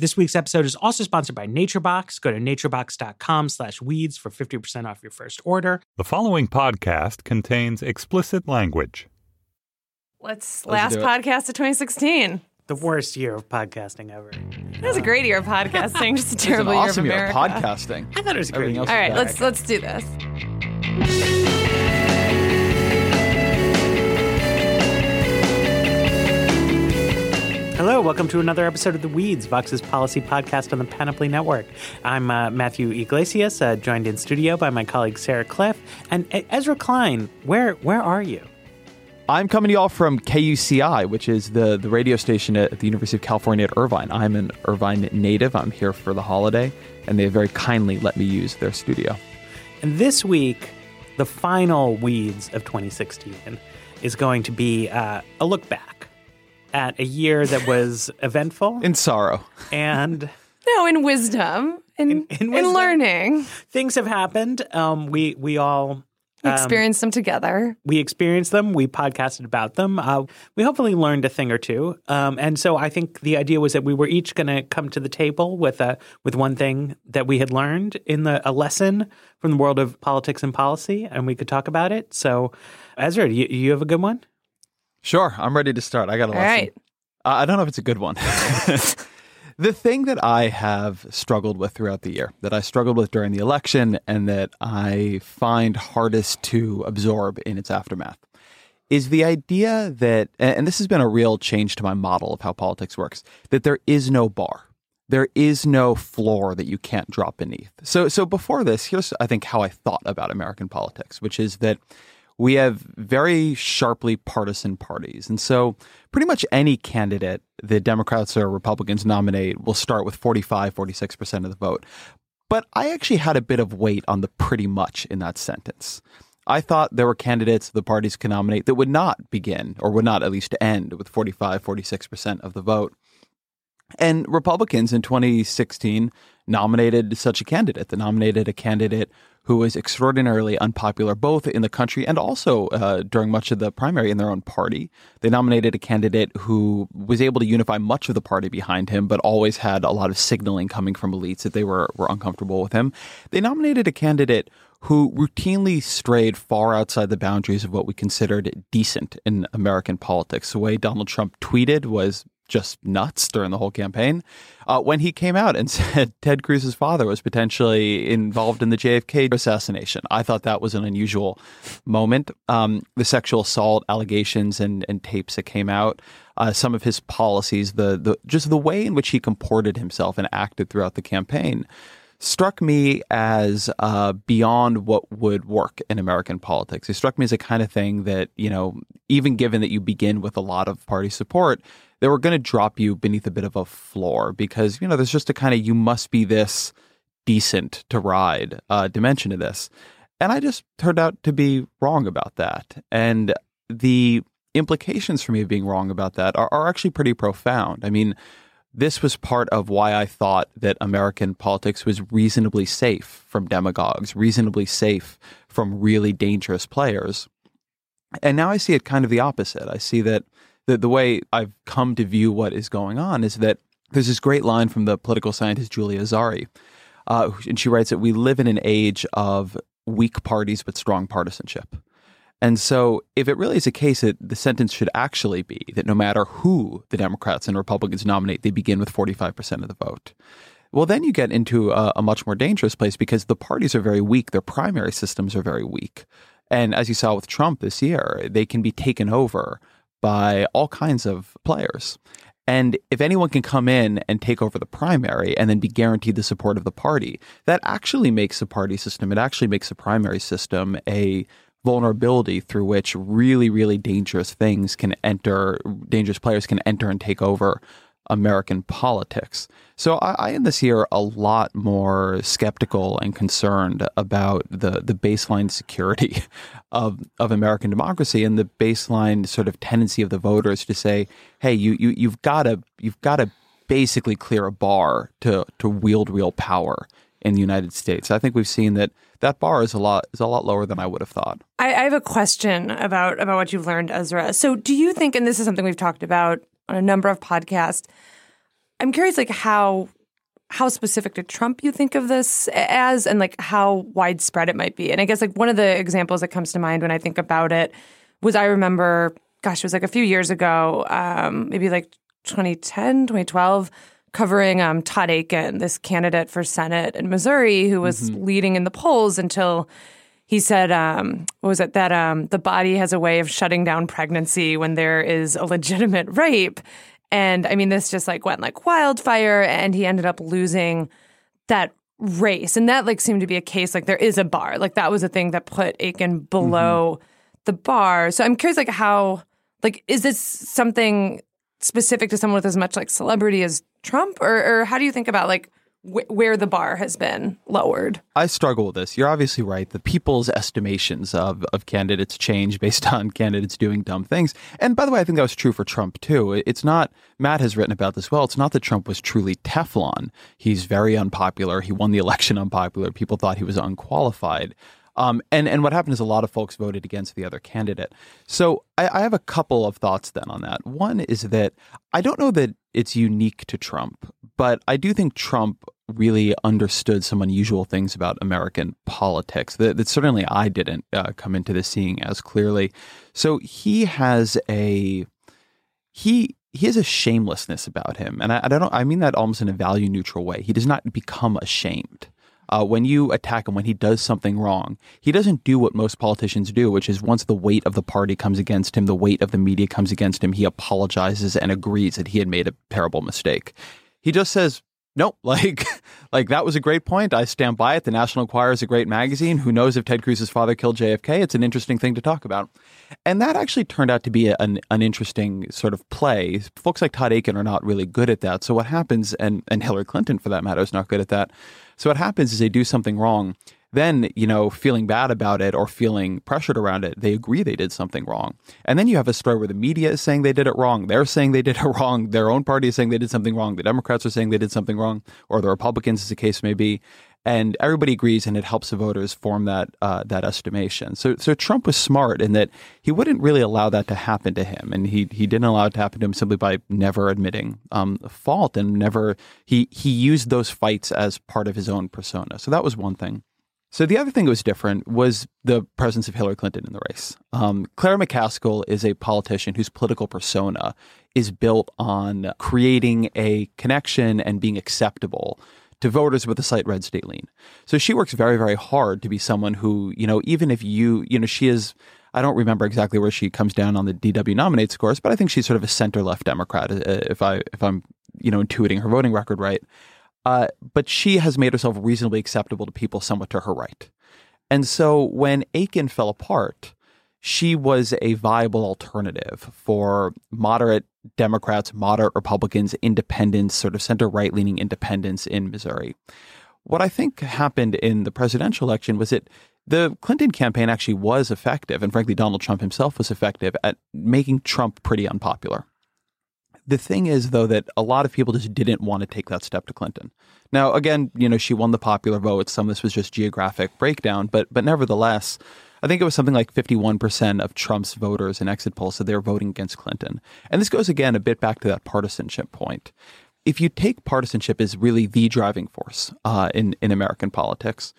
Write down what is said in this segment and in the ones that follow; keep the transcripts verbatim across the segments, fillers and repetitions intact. This week's episode is also sponsored by NatureBox. Go to naturebox dot com slash weeds for fifty percent off your first order. The following podcast contains explicit language. Let's last Let's podcast of twenty sixteen. The worst year of podcasting ever. That was a great year of podcasting. Just a terrible year of America. It was an awesome year of podcasting. I thought it was a great year. All right, let's let's do this. Hello, welcome to another episode of The Weeds, Vox's policy podcast on the Panoply Network. I'm uh, Matthew Iglesias, uh, joined in studio by my colleague Sarah Cliff. And Ezra Klein, where where are you? I'm coming to y'all from K U C I, which is the, the radio station at the University of California at Irvine. I'm an Irvine native. I'm here for the holiday, and they very kindly let me use their studio. And this week, the final Weeds of twenty sixteen is going to be uh, a look back at a year that was eventful. In sorrow. And... No, in wisdom. In, in, in, wisdom. In learning. Things have happened. Um, we, we all... We experienced um, them together. We experienced them. We podcasted about them. Uh, we hopefully learned a thing or two. Um, and so I think the idea was that we were each going to come to the table with a with one thing that we had learned in the a lesson from the world of politics and policy, and we could talk about it. So, Ezra, you, you have a good one? Sure. I'm ready to start. I got a All lesson. Right. Uh, I don't know if it's a good one. The thing that I have struggled with throughout the year, that I struggled with during the election and that I find hardest to absorb in its aftermath is the idea that, and this has been a real change to my model of how politics works, that there is no bar. There is no floor that you can't drop beneath. So, so before this, here's, I think, how I thought about American politics, which is that we have very sharply partisan parties. And so pretty much any candidate the Democrats or Republicans nominate will start with forty-five, forty-six percent of the vote. But I actually had a bit of weight on the pretty much in that sentence. I thought there were candidates the parties could nominate that would not begin or would not at least end with forty-five, forty-six percent of the vote. And Republicans in twenty sixteen nominated such a candidate. They nominated a candidate who was extraordinarily unpopular both in the country and also uh, during much of the primary in their own party. They nominated a candidate who was able to unify much of the party behind him, but always had a lot of signaling coming from elites that they were, were uncomfortable with him. They nominated a candidate who routinely strayed far outside the boundaries of what we considered decent in American politics. The way Donald Trump tweeted was just nuts during the whole campaign. Uh, when he came out and said Ted Cruz's father was potentially involved in the J F K assassination, I thought that was an unusual moment. Um, the sexual assault allegations and, and tapes that came out, uh, some of his policies, the the just the way in which he comported himself and acted throughout the campaign struck me as uh, beyond what would work in American politics. It struck me as a kind of thing that, you know, even given that you begin with a lot of party support, they were going to drop you beneath a bit of a floor because, you know, there's just a kind of you must be this decent to ride uh, dimension to this. And I just turned out to be wrong about that. And the implications for me of being wrong about that are, are actually pretty profound. I mean, this was part of why I thought that American politics was reasonably safe from demagogues, reasonably safe from really dangerous players. And now I see it kind of the opposite. I see that The, the way I've come to view what is going on is that there's this great line from the political scientist Julia Zari, uh, and she writes that we live in an age of weak parties but strong partisanship. And so if it really is a case that the sentence should actually be that no matter who the Democrats and Republicans nominate, they begin with forty-five percent of the vote. Well, then you get into a, a much more dangerous place because the parties are very weak. Their primary systems are very weak. And as you saw with Trump this year, they can be taken over by all kinds of players. And if anyone can come in and take over the primary and then be guaranteed the support of the party, that actually makes the party system, it actually makes the primary system a vulnerability through which really, really dangerous things can enter, dangerous players can enter and take over American politics. So I, I am this year a lot more skeptical and concerned about the the baseline security of of American democracy and the baseline sort of tendency of the voters to say, hey, you you you've gotta you've gotta basically clear a bar to to wield real power in the United States. I think we've seen that that bar is a lot is a lot lower than I would have thought. I, I have a question about about what you've learned, Ezra. So do you think, and this is something we've talked about on a number of podcasts, I'm curious, like, how how specific to Trump you think of this as, and like how widespread it might be. And I guess like one of the examples that comes to mind when I think about it was I remember, gosh, it was like a few years ago, um, maybe like twenty ten, twenty twelve, covering um, Todd Akin, this candidate for Senate in Missouri who was mm-hmm. leading in the polls until he said, um, what was it, that um, the body has a way of shutting down pregnancy when there is a legitimate rape. And I mean, this just like went like wildfire, and he ended up losing that race. And that like seemed to be a case like there is a bar. Like that was a thing that put Akin below mm-hmm. the bar. So I'm curious, like how, like, is this something specific to someone with as much like celebrity as Trump? Or, or how do you think about like wh- where the bar has been lowered? I struggle with this. You're obviously right. The people's estimations of, of candidates change based on candidates doing dumb things. And by the way, I think that was true for Trump, too. It's not, Matt has written about this well, it's not that Trump was truly Teflon. He's very unpopular. He won the election unpopular. People thought he was unqualified. Um, and, and what happened is a lot of folks voted against the other candidate. So I, I have a couple of thoughts then on that. One is that I don't know that it's unique to Trump, but I do think Trump really understood some unusual things about American politics that, that certainly I didn't uh, come into this seeing as clearly. So he has a he. He has a shamelessness about him. And I, I don't I mean that almost in a value neutral way. He does not become ashamed. Uh, when you attack him, when he does something wrong, he doesn't do what most politicians do, which is once the weight of the party comes against him, the weight of the media comes against him, he apologizes and agrees that he had made a terrible mistake. He just says, nope, like, like that was a great point. I stand by it. The National Enquirer is a great magazine. Who knows if Ted Cruz's father killed J F K? It's an interesting thing to talk about. And that actually turned out to be an, an interesting sort of play. Folks like Todd Akin are not really good at that. So what happens, and, and Hillary Clinton, for that matter, is not good at that. So what happens is they do something wrong. Then, you know, feeling bad about it or feeling pressured around it, they agree they did something wrong. And then you have a story where the media is saying they did it wrong. They're saying they did it wrong. Their own party is saying they did something wrong. The Democrats are saying they did something wrong, or the Republicans, as the case may be. And everybody agrees, and it helps the voters form that uh, that estimation. So so Trump was smart in that he wouldn't really allow that to happen to him. And he he didn't allow it to happen to him simply by never admitting um, fault and never he he used those fights as part of his own persona. So that was one thing. So the other thing that was different was the presence of Hillary Clinton in the race. Um, Claire McCaskill is a politician whose political persona is built on creating a connection and being acceptable to voters with a slight red state lean. So she works very, very hard to be someone who, you know, even if you, you know, she is, I don't remember exactly where she comes down on the D W nominates course, but I think she's sort of a center-left Democrat, if I, if I'm, you know, intuiting her voting record right. Uh, but she has made herself reasonably acceptable to people somewhat to her right. And so when Akin fell apart, she was a viable alternative for moderate Democrats, moderate Republicans, independents, sort of center-right-leaning independents in Missouri. What I think happened in the presidential election was that the Clinton campaign actually was effective, and frankly, Donald Trump himself was effective at making Trump pretty unpopular. The thing is, though, that a lot of people just didn't want to take that step to Clinton. Now, again, you know, she won the popular vote. Some of this was just geographic breakdown. But but nevertheless, I think it was something like fifty-one percent of Trump's voters in exit polls said they were voting against Clinton. And this goes, again, a bit back to that partisanship point. If you take partisanship as really the driving force uh, in, in American politics,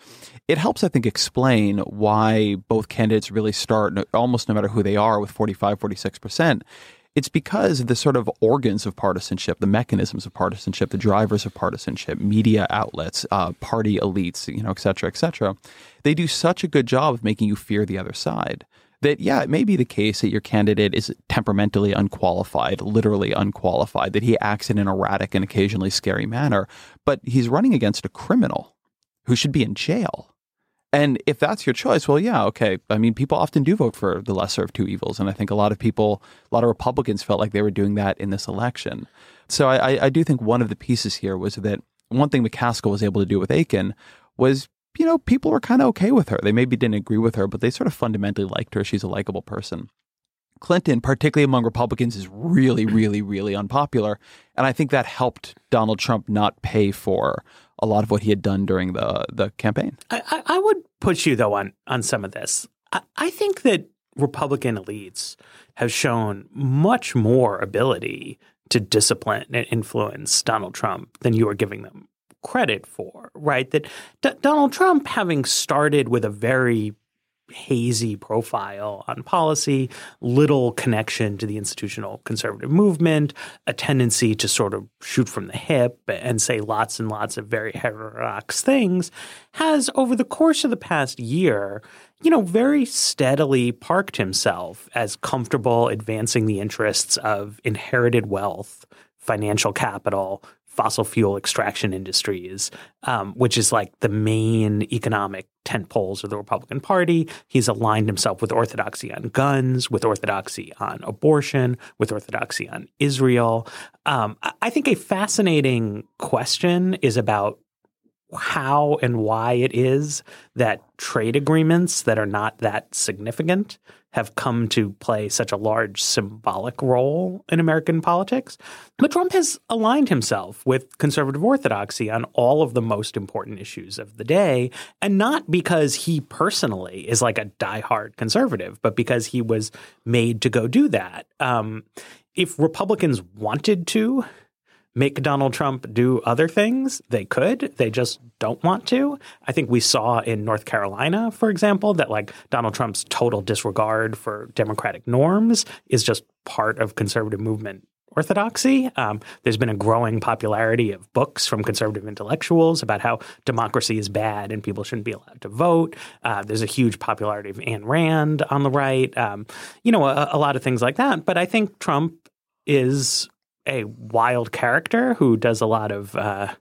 it helps, I think, explain why both candidates really start, almost no matter who they are, with forty-five, forty-six percent. It's because the sort of organs of partisanship, the mechanisms of partisanship, the drivers of partisanship, media outlets, uh, party elites, you know, et cetera, et cetera, they do such a good job of making you fear the other side that, yeah, it may be the case that your candidate is temperamentally unqualified, literally unqualified, that he acts in an erratic and occasionally scary manner, but he's running against a criminal who should be in jail. And if that's your choice, well, yeah, okay. I mean, people often do vote for the lesser of two evils. And I think a lot of people, a lot of Republicans felt like they were doing that in this election. So I, I do think one of the pieces here was that one thing McCaskill was able to do with Akin was, you know, people were kind of okay with her. They maybe didn't agree with her, but they sort of fundamentally liked her. She's a likable person. Clinton, particularly among Republicans, is really, really, really unpopular. And I think that helped Donald Trump not pay for a lot of what he had done during the the campaign. I, I would put you, though, on, on some of this. I, I think that Republican elites have shown much more ability to discipline and influence Donald Trump than you are giving them credit for, right? That D- Donald Trump, having started with a very hazy profile on policy, little connection to the institutional conservative movement, a tendency to sort of shoot from the hip and say lots and lots of very heterodox things, has over the course of the past year, you know, very steadily parked himself as comfortable advancing the interests of inherited wealth, financial capital, fossil fuel extraction industries, um, which is like the main economic tentpoles of the Republican Party. He's aligned himself with orthodoxy on guns, with orthodoxy on abortion, with orthodoxy on Israel. Um, I think a fascinating question is about how and why it is that trade agreements that are not that significant have come to play such a large symbolic role in American politics. But Trump has aligned himself with conservative orthodoxy on all of the most important issues of the day, and not because he personally is like a diehard conservative, but because he was made to go do that. Um, if Republicans wanted to make Donald Trump do other things, they could. They just don't want to. I think we saw in North Carolina, for example, that like Donald Trump's total disregard for democratic norms is just part of conservative movement orthodoxy. Um, there's been a growing popularity of books from conservative intellectuals about how democracy is bad and people shouldn't be allowed to vote. Uh, there's a huge popularity of Ayn Rand on the right. Um, you know, a, a lot of things like that. But I think Trump is a wild character who does a lot of uh,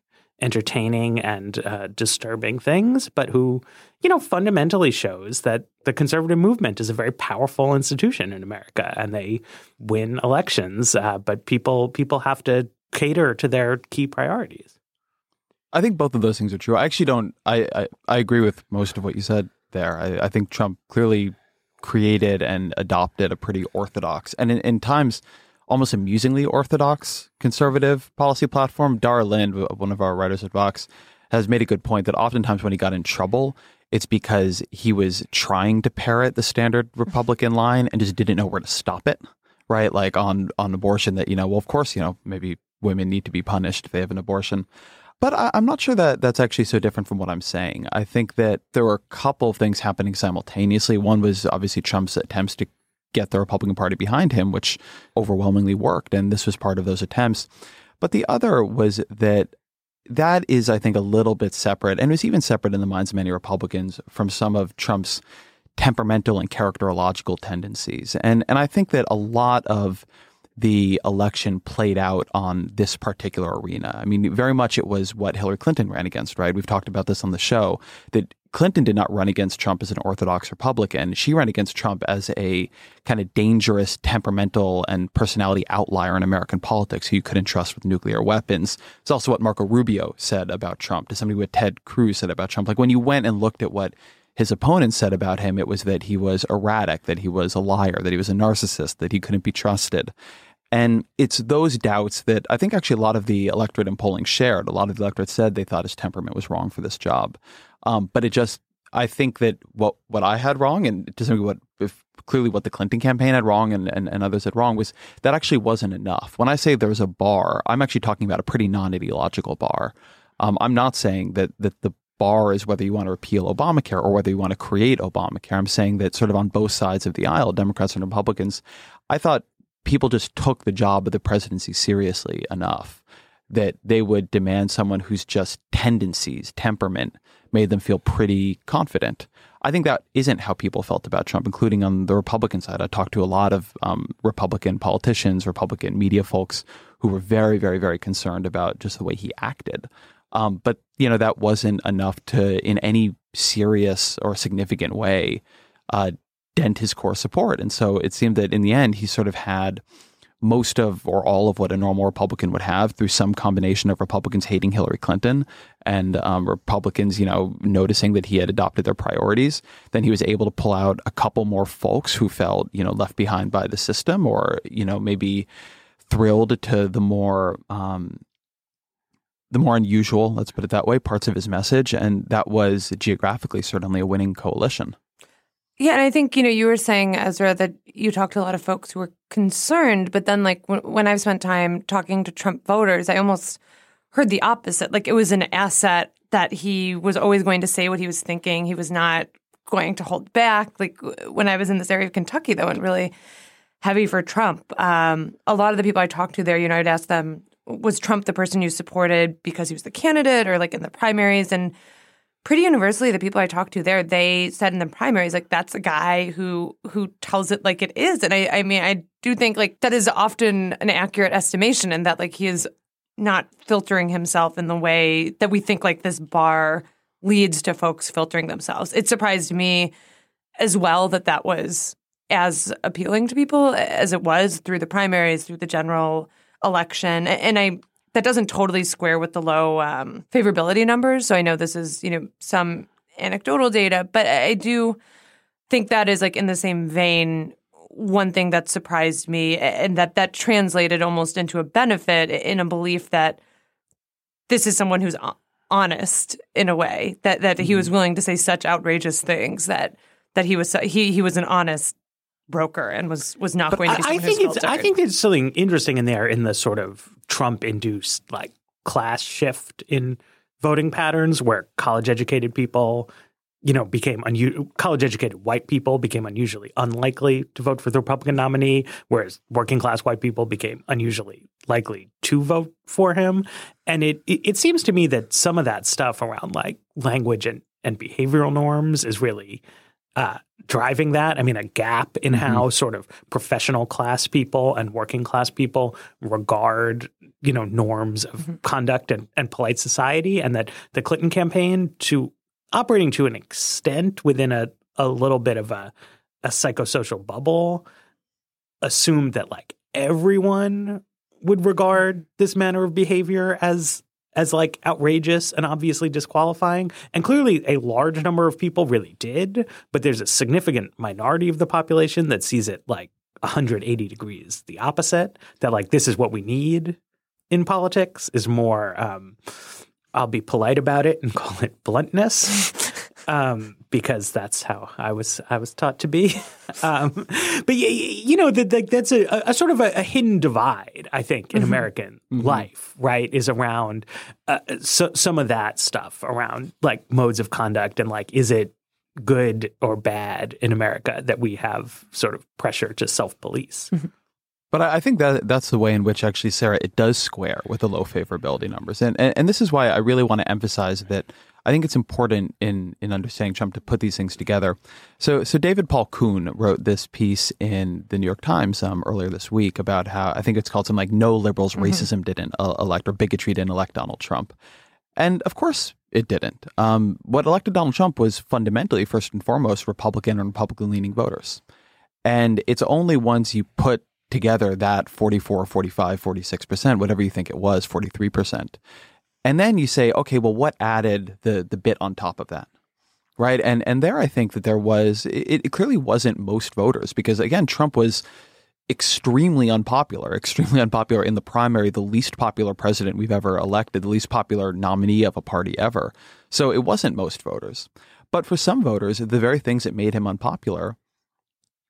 entertaining and uh, disturbing things, but who, you know, fundamentally shows that the conservative movement is a very powerful institution in America, and they win elections. Uh, but people people have to cater to their key priorities. I think both of those things are true. I actually don't. I I, I agree with most of what you said there. I, I think Trump clearly created and adopted a pretty orthodox, and in, in times almost amusingly orthodox conservative policy platform. Dara Lind, one of our writers at Vox, has made a good point that oftentimes when he got in trouble, it's because he was trying to parrot the standard Republican line and just didn't know where to stop it, right? Like on, on abortion that, you know, well, of course, you know, maybe women need to be punished if they have an abortion. But I, I'm not sure that that's actually so different from what I'm saying. I think that there were a couple of things happening simultaneously. One was obviously Trump's attempts to get the Republican Party behind him, which overwhelmingly worked. And this was part of those attempts. But the other was that that is, I think, a little bit separate, and it was even separate in the minds of many Republicans, from some of Trump's temperamental and characterological tendencies. And, and I think that a lot of the election played out on this particular arena. I mean, very much it was what Hillary Clinton ran against, right? We've talked about this on the show, that Clinton did not run against Trump as an orthodox Republican. She ran against Trump as a kind of dangerous, temperamental, and personality outlier in American politics who you couldn't trust with nuclear weapons. It's also what Marco Rubio said about Trump, to somebody what Ted Cruz said about Trump. Like when you went and looked at what his opponents said about him, it was that he was erratic, that he was a liar, that he was a narcissist, that he couldn't be trusted. And it's those doubts that I think actually a lot of the electorate in polling shared. A lot of the electorate said they thought his temperament was wrong for this job. Um, but it just, I think that what what I had wrong, and to some degree what if clearly what the Clinton campaign had wrong and, and, and others had wrong, was that actually wasn't enough. When I say there was a bar, I'm actually talking about a pretty non-ideological bar. Um, I'm not saying that that the bar is whether you want to repeal Obamacare or whether you want to create Obamacare. I'm saying that sort of on both sides of the aisle, Democrats and Republicans, I thought people just took the job of the presidency seriously enough that they would demand someone whose just tendencies, temperament, made them feel pretty confident. I think that isn't how people felt about Trump, including on the Republican side. I talked to a lot of um, Republican politicians, Republican media folks who were very, very, very concerned about just the way he acted. Um, but, you know, that wasn't enough to, in any serious or significant way, uh, dent his core support. And so it seemed that in the end, he sort of had most of or all of what a normal Republican would have through some combination of Republicans hating Hillary Clinton and um, Republicans, you know, noticing that he had adopted their priorities. Then he was able to pull out a couple more folks who felt, you know, left behind by the system or, you know, maybe thrilled to the more um, the more unusual, let's put it that way, parts of his message. And that was geographically certainly a winning coalition. Yeah, and I think, you know, you were saying, Ezra, that you talked to a lot of folks who were concerned, but then, like, w- when I've spent time talking to Trump voters, I almost heard the opposite. Like, it was an asset that he was always going to say what he was thinking. He was not going to hold back. Like, when I was in this area of Kentucky, that went really heavy for Trump. Um, a lot of the people I talked to there, you know, I'd ask them, was Trump the person you supported because he was the candidate or, like, in the primaries? And pretty universally, the people I talked to there, they said in the primaries, like, that's a guy who who tells it like it is. And I, I mean, I do think, like, that is often an accurate estimation and that, like, he is not filtering himself in the way that we think, like, this bar leads to folks filtering themselves. It surprised me as well that that was as appealing to people as it was through the primaries, through the general election. And I that doesn't totally square with the low um, favorability numbers. So I know this is, you know, some anecdotal data, but I do think that is, like, in the same vein, one thing that surprised me and that that translated almost into a benefit in a belief that this is someone who's honest in a way, that that mm-hmm. he was willing to say such outrageous things, that that he was he he was an honest broker and was was not but going to be someone I think who's it's, I think there's something interesting in there in the sort of Trump-induced, like, class shift in voting patterns where college-educated people, you know, became un- – college-educated white people became unusually unlikely to vote for the Republican nominee, whereas working-class white people became unusually likely to vote for him. And it, it, it seems to me that some of that stuff around, like, language and, and behavioral norms is really – Uh, driving that. I mean, a gap in mm-hmm. how sort of professional class people and working class people regard, you know, norms of mm-hmm. conduct and, and polite society, and that the Clinton campaign, to operating to an extent within a, a little bit of a, a psychosocial bubble, assumed that, like, everyone would regard this manner of behavior as as like outrageous and obviously disqualifying. And clearly a large number of people really did, but there's a significant minority of the population that sees it like one hundred eighty degrees the opposite, that, like, this is what we need in politics is more, um, I'll be polite about it and call it bluntness. Um, because that's how I was I was taught to be. Um, but, you know, the, the, that's a, a sort of a, a hidden divide, I think, in mm-hmm. American mm-hmm. life, right, is around uh, so, some of that stuff around, like, modes of conduct and, like, is it good or bad in America that we have sort of pressure to self-police. Mm-hmm. But I think that that's the way in which, actually, Sarah, it does square with the low favorability numbers. And, and, and this is why I really want to emphasize that I think it's important in in understanding Trump to put these things together. So so David Paul Kuhn wrote this piece in the New York Times um, earlier this week about how, I think it's called something like, no liberals, mm-hmm. racism didn't elect, or bigotry didn't elect Donald Trump. And of course it didn't. Um, what elected Donald Trump was fundamentally, first and foremost, Republican and Republican-leaning voters. And it's only once you put together that forty-four, forty-five, forty-six percent, whatever you think it was, forty-three percent. And then you say, okay, well, what added the the bit on top of that, right? And and there I think that there was, it, it clearly wasn't most voters, because, again, Trump was extremely unpopular, extremely unpopular in the primary, the least popular president we've ever elected, the least popular nominee of a party ever. So it wasn't most voters. But for some voters, the very things that made him unpopular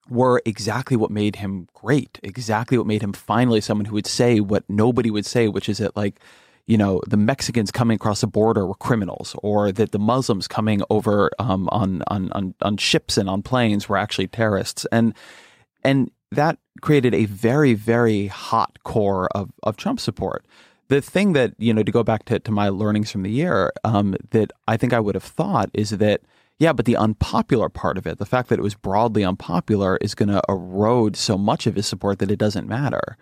were exactly what made him great, exactly what made him finally someone who would say what nobody would say, which is that, like, you know, the Mexicans coming across the border were criminals, or that the Muslims coming over um, on, on, on, on ships and on planes were actually terrorists. And and that created a very, very hot core of, of Trump support. The thing that, you know, to go back to, to my learnings from the year, um, that I think I would have thought is that, yeah, but the unpopular part of it, the fact that it was broadly unpopular, is going to erode so much of his support that it doesn't matter.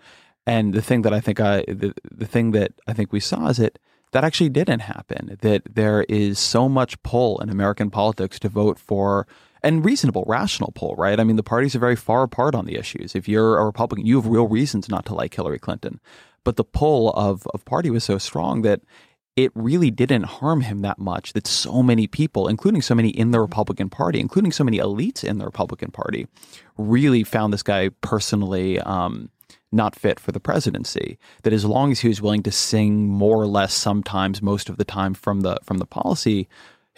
And the thing that I think I the, the thing that I think we saw is that that actually didn't happen, that there is so much pull in American politics to vote for, and reasonable, rational pull, right? I mean, the parties are very far apart on the issues. If you're a Republican, you have real reasons not to like Hillary Clinton. But the pull of, of party was so strong that it really didn't harm him that much, that so many people, including so many in the Republican Party, including so many elites in the Republican Party, really found this guy personally um, not fit for the presidency. That as long as he was willing to sing more or less sometimes, most of the time, from the from the policy,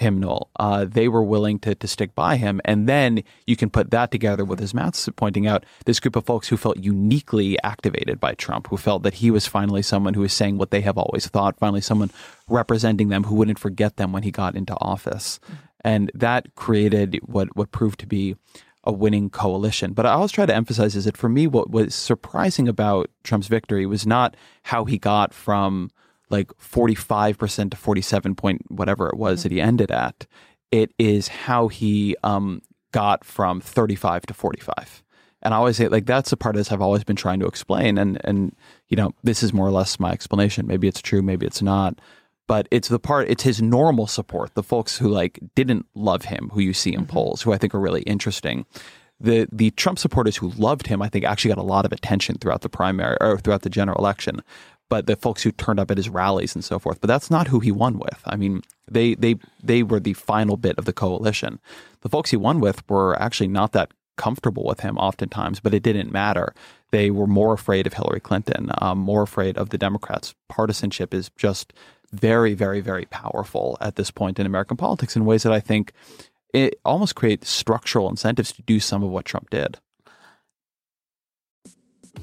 hymnal. Uh, they were willing to, to stick by him. And then you can put that together with, as Matt's pointing out, this group of folks who felt uniquely activated by Trump, who felt that he was finally someone who was saying what they have always thought, finally someone representing them who wouldn't forget them when he got into office. And that created what, what proved to be a winning coalition. But I always try to emphasize is that for me, what was surprising about Trump's victory was not how he got from like forty-five percent to forty-seven point whatever it was mm-hmm. that he ended at. It is how he um, got from thirty-five to forty-five. And I always say, like, that's the part of this I've always been trying to explain. And, and you know, this is more or less my explanation. Maybe it's true, maybe it's not. But it's the part, it's his normal support, the folks who like didn't love him, who you see in mm-hmm. polls, who I think are really interesting. The the Trump supporters who loved him, I think, actually got a lot of attention throughout the primary or throughout the general election. But the folks who turned up at his rallies and so forth, but that's not who he won with. I mean, they they they were the final bit of the coalition. The folks he won with were actually not that comfortable with him oftentimes, but it didn't matter. They were more afraid of Hillary Clinton, um, more afraid of the Democrats. Partisanship is just very, very, very powerful at this point in American politics in ways that I think it almost creates structural incentives to do some of what Trump did.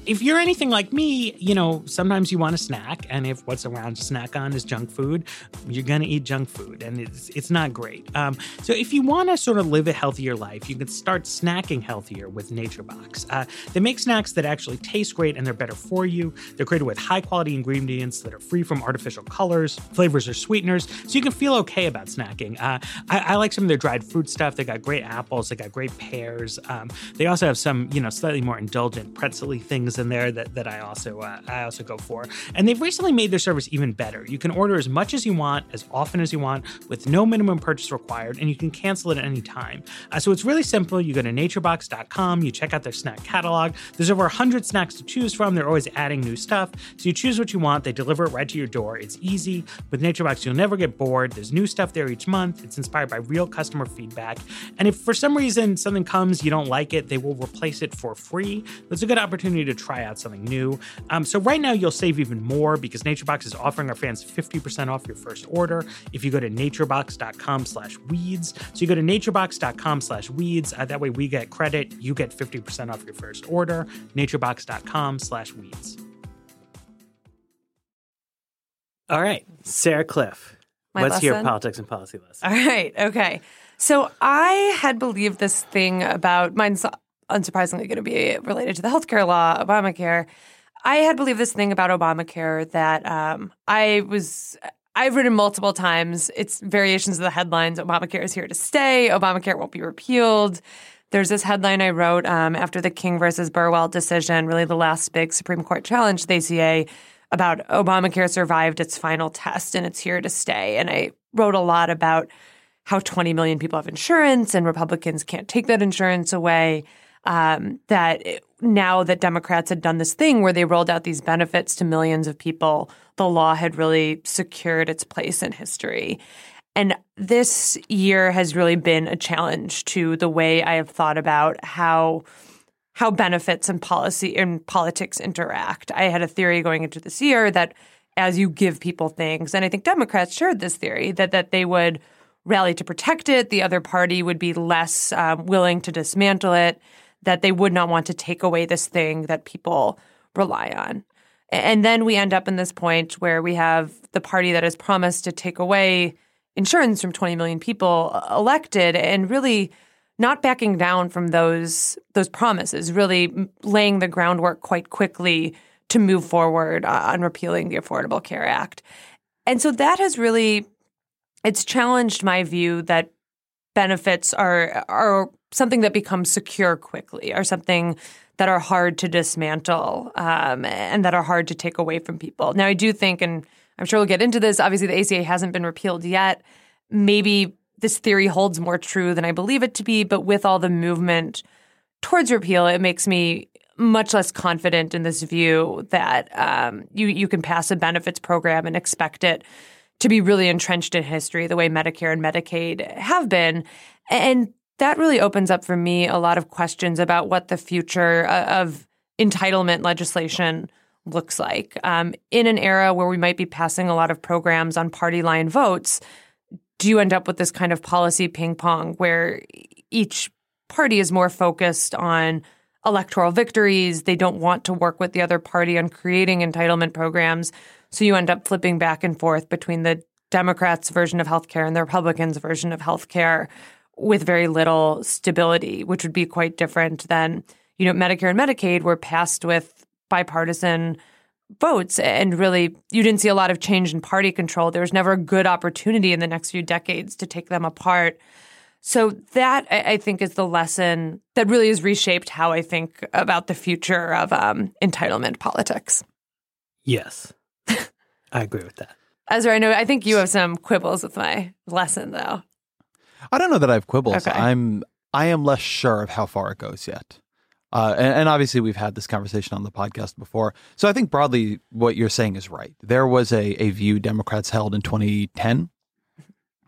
If you're anything like me, you know, sometimes you want a snack. And if what's around to snack on is junk food, you're going to eat junk food. And it's it's not great. Um, so if you want to sort of live a healthier life, you can start snacking healthier with NatureBox. Uh, they make snacks that actually taste great and they're better for you. They're created with high-quality ingredients that are free from artificial colors, flavors, or sweeteners. So you can feel okay about snacking. Uh, I, I like some of their dried fruit stuff. They got great apples. They got great pears. Um, they also have some, you know, slightly more indulgent pretzel-y things in there that, that I also uh, I also go for. And they've recently made their service even better. You can order as much as you want, as often as you want, with no minimum purchase required, and you can cancel it at any time. Uh, so it's really simple. You go to naturebox dot com, you check out their snack catalog. There's over one hundred snacks to choose from. They're always adding new stuff. So you choose what you want. They deliver it right to your door. It's easy. With NatureBox, you'll never get bored. There's new stuff there each month. It's inspired by real customer feedback. And if for some reason something comes, you don't like it, they will replace it for free. That's a good opportunity to to try out something new. Um, so right now you'll save even more because NatureBox is offering our fans fifty percent off your first order if you go to naturebox dot com slash weeds. So you go to naturebox dot com slash weeds. Uh, that way we get credit. You get fifty percent off your first order. naturebox dot com slash weeds. All right, Sarah Cliff. My let's lesson? Hear politics and policy lessons. All right, okay. So I had believed this thing about mine's unsurprisingly going to be related to the healthcare law, Obamacare. I had believed this thing about Obamacare that um, I was – I've written multiple times. It's variations of the headlines, Obamacare is here to stay, Obamacare won't be repealed. There's this headline I wrote um, after the King versus Burwell decision, really the last big Supreme Court challenge to the A C A, about Obamacare survived its final test and it's here to stay. And I wrote a lot about how twenty million people have insurance and Republicans can't take that insurance away. Um, that it, now that Democrats had done this thing where they rolled out these benefits to millions of people, the law had really secured its place in history. And this year has really been a challenge to the way I have thought about how how benefits and policy and politics interact. I had a theory going into this year that as you give people things, and I think Democrats shared this theory, that that they would rally to protect it, the other party would be less uh, willing to dismantle it, that they would not want to take away this thing that people rely on. And then we end up in this point where we have the party that has promised to take away insurance from twenty million people elected and really not backing down from those those promises, really laying the groundwork quite quickly to move forward on repealing the Affordable Care Act. And so that has really – it's challenged my view that benefits are are – something that becomes secure quickly or something that are hard to dismantle um, and that are hard to take away from people. Now, I do think, and I'm sure we'll get into this, obviously the A C A hasn't been repealed yet. Maybe this theory holds more true than I believe it to be, but with all the movement towards repeal, it makes me much less confident in this view that um, you, you can pass a benefits program and expect it to be really entrenched in history the way Medicare and Medicaid have been. And that really opens up for me a lot of questions about what the future of entitlement legislation looks like. Um, in an era where we might be passing a lot of programs on party line votes, do you end up with this kind of policy ping pong where each party is more focused on electoral victories? They don't want to work with the other party on creating entitlement programs. So you end up flipping back and forth between the Democrats' version of healthcare and the Republicans' version of healthcare with very little stability, which would be quite different than, you know, Medicare and Medicaid were passed with bipartisan votes. And really, you didn't see a lot of change in party control. There was never a good opportunity in the next few decades to take them apart. So that, I think, is the lesson that really has reshaped how I think about the future of um, entitlement politics. Yes. I agree with that. Ezra, I know, I think you have some quibbles with my lesson, though. I don't know that I have quibbles. Okay. I'm I am less sure of how far it goes yet. Uh, and, and obviously, we've had this conversation on the podcast before. So I think broadly what you're saying is right. There was a, a view Democrats held in twenty ten,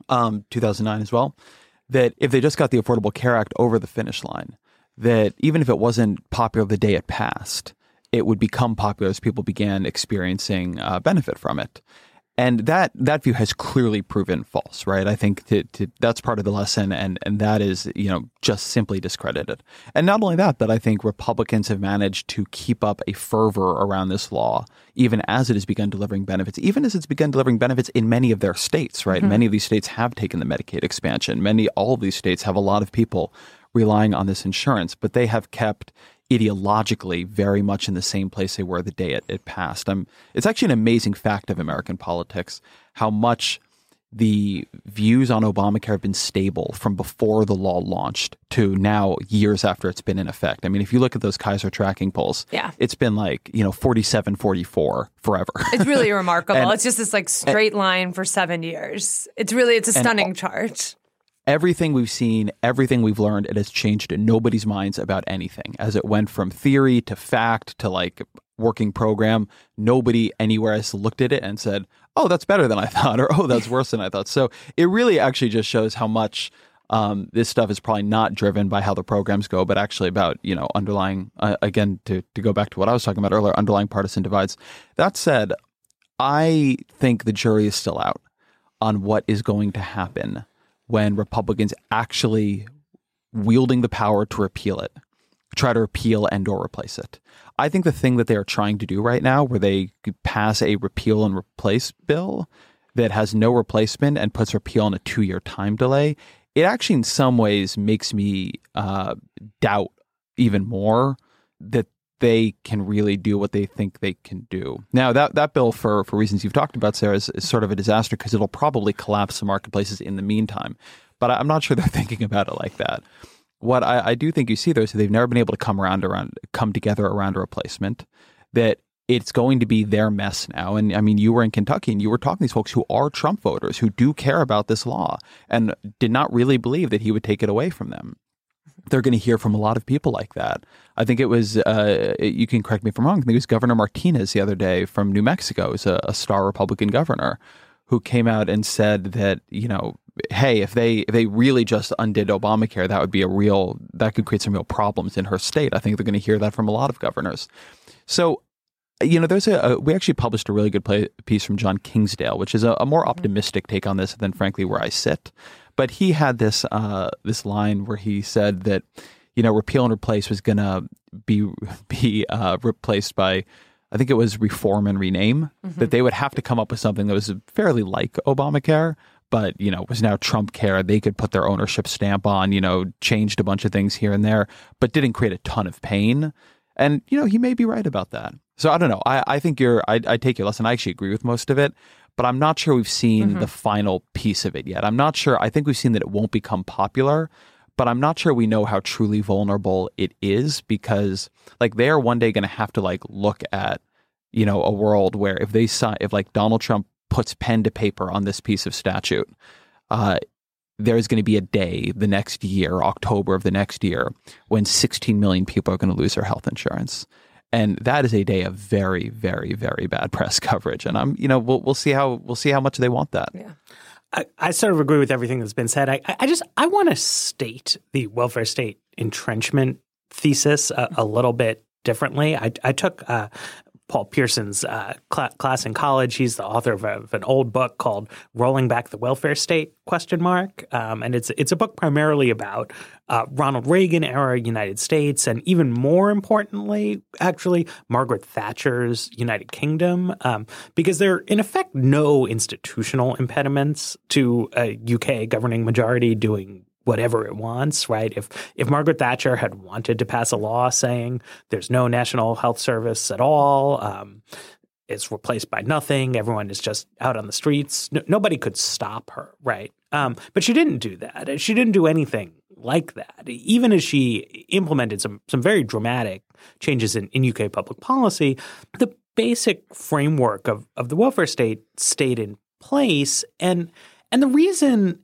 um, two thousand nine as well, that if they just got the Affordable Care Act over the finish line, that even if it wasn't popular the day it passed, it would become popular as people began experiencing uh, benefit from it. And that that view has clearly proven false, right? I think to, to, that's part of the lesson, and and that is, you know, just simply discredited. And not only that, but I think Republicans have managed to keep up a fervor around this law, even as it has begun delivering benefits, even as it's begun delivering benefits in many of their states, right? Mm-hmm. Many of these states have taken the Medicaid expansion. Many, all of these states have a lot of people relying on this insurance, but they have kept ideologically very much in the same place they were the day it, it passed. I'm, it's actually an amazing fact of American politics, how much the views on Obamacare have been stable from before the law launched to now years after it's been in effect. I mean, if you look at those Kaiser tracking polls, yeah. It's been like, you know, forty-seven, forty-four forever. It's really remarkable. and, it's just this like straight and, line for seven years. It's really, it's a stunning and, chart. Everything we've seen, everything we've learned, it has changed in nobody's minds about anything. As it went from theory to fact to like working program, nobody anywhere else looked at it and said, oh, that's better than I thought, or oh, that's worse than I thought. So it really actually just shows how much um, this stuff is probably not driven by how the programs go, but actually about, you know, underlying, uh, again, to, to go back to what I was talking about earlier, underlying partisan divides. That said, I think the jury is still out on what is going to happen when Republicans actually wielding the power to repeal it, try to repeal and or replace it. I think the thing that they are trying to do right now, where they pass a repeal and replace bill that has no replacement and puts repeal on a two-year time delay, it actually in some ways makes me uh, doubt even more that they can really do what they think they can do. Now, that that bill, for, for reasons you've talked about, Sarah, is, is sort of a disaster because it'll probably collapse the marketplaces in the meantime. But I'm not sure they're thinking about it like that. What I, I do think you see, though, is that they've never been able to come around, around, come together around a replacement, that it's going to be their mess now. And I mean, you were in Kentucky and you were talking to these folks who are Trump voters, who do care about this law and did not really believe that he would take it away from them. They're going to hear from a lot of people like that. I think it was, uh, you can correct me if I'm wrong, I think it was Governor Martinez the other day from New Mexico, who's a, a star Republican governor, who came out and said that, you know, hey, if they if they really just undid Obamacare, that would be a real, that could create some real problems in her state. I think they're going to hear that from a lot of governors. So, you know, there's a, a we actually published a really good play, piece from John Kingsdale, which is a, a more optimistic take on this than, frankly, where I sit. But he had this uh, this line where he said that, you know, repeal and replace was going to be be uh, replaced by, I think it was reform and rename, mm-hmm. that they would have to come up with something that was fairly like Obamacare, but, you know, was now Trump care. They could put their ownership stamp on, you know, changed a bunch of things here and there, but didn't create a ton of pain. And, you know, he may be right about that. So I don't know. I, I think you're I, I take your lesson. I actually agree with most of it. But I'm not sure we've seen mm-hmm. the final piece of it yet. I'm not sure. I think we've seen that it won't become popular, but I'm not sure we know how truly vulnerable it is, because like they are one day going to have to like look at, you know, a world where if they sign, if like Donald Trump puts pen to paper on this piece of statute, uh, there's going to be a day the next year, October of the next year, when sixteen million people are going to lose their health insurance. And that is a day of very, very, very bad press coverage. And I'm, you know, we'll we'll see how we'll see how much they want that. Yeah, I, I sort of agree with everything that's been said. I I just I want to state the welfare state entrenchment thesis a, a little bit differently. I I took uh, Paul Pearson's uh, cl- class in college. He's the author of, a, of an old book called "Rolling Back the Welfare State?" question mark, um, and it's it's a book primarily about uh, Ronald Reagan era United States, and even more importantly, actually Margaret Thatcher's United Kingdom, um, because there are in effect no institutional impediments to a U K governing majority doing whatever it wants, right? If if Margaret Thatcher had wanted to pass a law saying there's no national health service at all, um, it's replaced by nothing, everyone is just out on the streets, no, nobody could stop her, right? Um, but she didn't do that. She didn't do anything like that, even as she implemented some some very dramatic changes in, in U K public policy. The basic framework of, of the welfare state stayed in place, and and the reason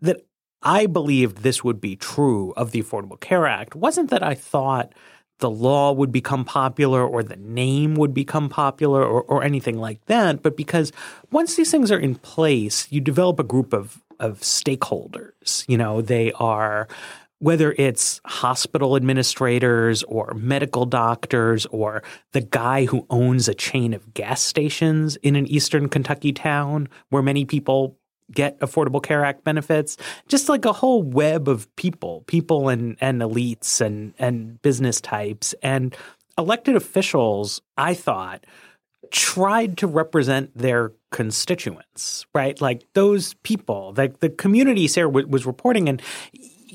that I believed this would be true of the Affordable Care Act wasn't that I thought the law would become popular or the name would become popular or, or anything like that, but because once these things are in place, you develop a group of of stakeholders. You know, they are – whether it's hospital administrators or medical doctors or the guy who owns a chain of gas stations in an eastern Kentucky town where many people – get Affordable Care Act benefits, just like a whole web of people, people and, and elites and, and business types. And elected officials, I thought, tried to represent their constituents, right? Like those people, like the community Sarah w- was reporting. And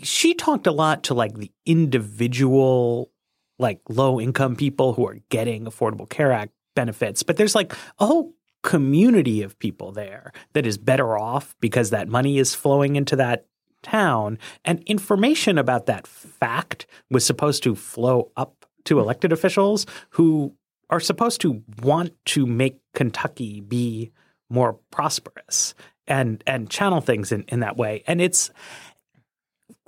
she talked a lot to like the individual, like low-income people who are getting Affordable Care Act benefits. But there's like a whole community of people there that is better off because that money is flowing into that town, and information about that fact was supposed to flow up to elected officials who are supposed to want to make Kentucky be more prosperous and and channel things in, in that way. And it's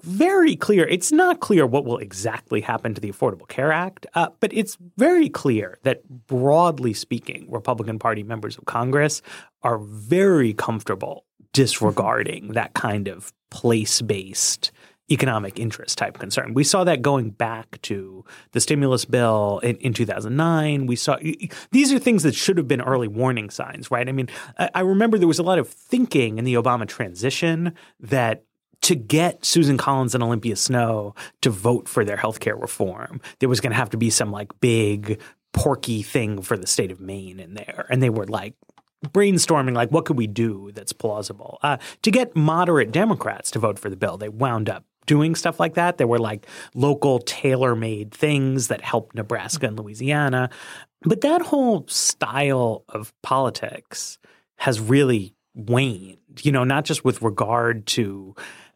very clear. It's not clear what will exactly happen to the Affordable Care Act, uh, but it's very clear that, broadly speaking, Republican Party members of Congress are very comfortable disregarding that kind of place-based economic interest type concern. We saw that going back to the stimulus bill in, in two thousand nine. We saw – these are things that should have been early warning signs, right? I mean, I, I remember there was a lot of thinking in the Obama transition that – to get Susan Collins and Olympia Snow to vote for their healthcare reform, there was going to have to be some like big porky thing for the state of Maine in there. And they were like brainstorming like what could we do that's plausible. Uh, to get moderate Democrats to vote for the bill, they wound up doing stuff like that. There were like local tailor-made things that helped Nebraska and Louisiana. But that whole style of politics has really waned, you know, not just with regard to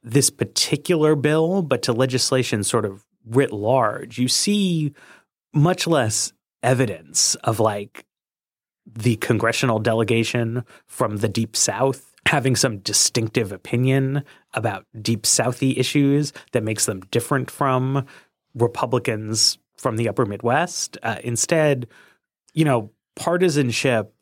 this particular bill, but to legislation sort of writ large. You see much less evidence of like the congressional delegation from the Deep South having some distinctive opinion about Deep Southy issues that makes them different from Republicans from the upper Midwest. Uh, instead, you know, partisanship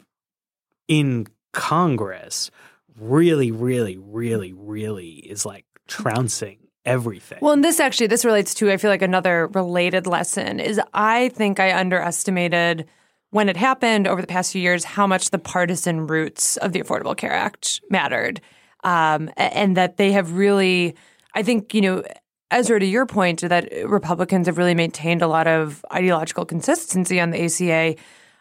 in Congress really, really, really, really is like trouncing everything. Well, and this actually, this relates to, I feel like another related lesson is I think I underestimated when it happened over the past few years how much the partisan roots of the Affordable Care Act mattered. Um, and that they have really, I think, you know, Ezra, to your point, that Republicans have really maintained a lot of ideological consistency on the A C A.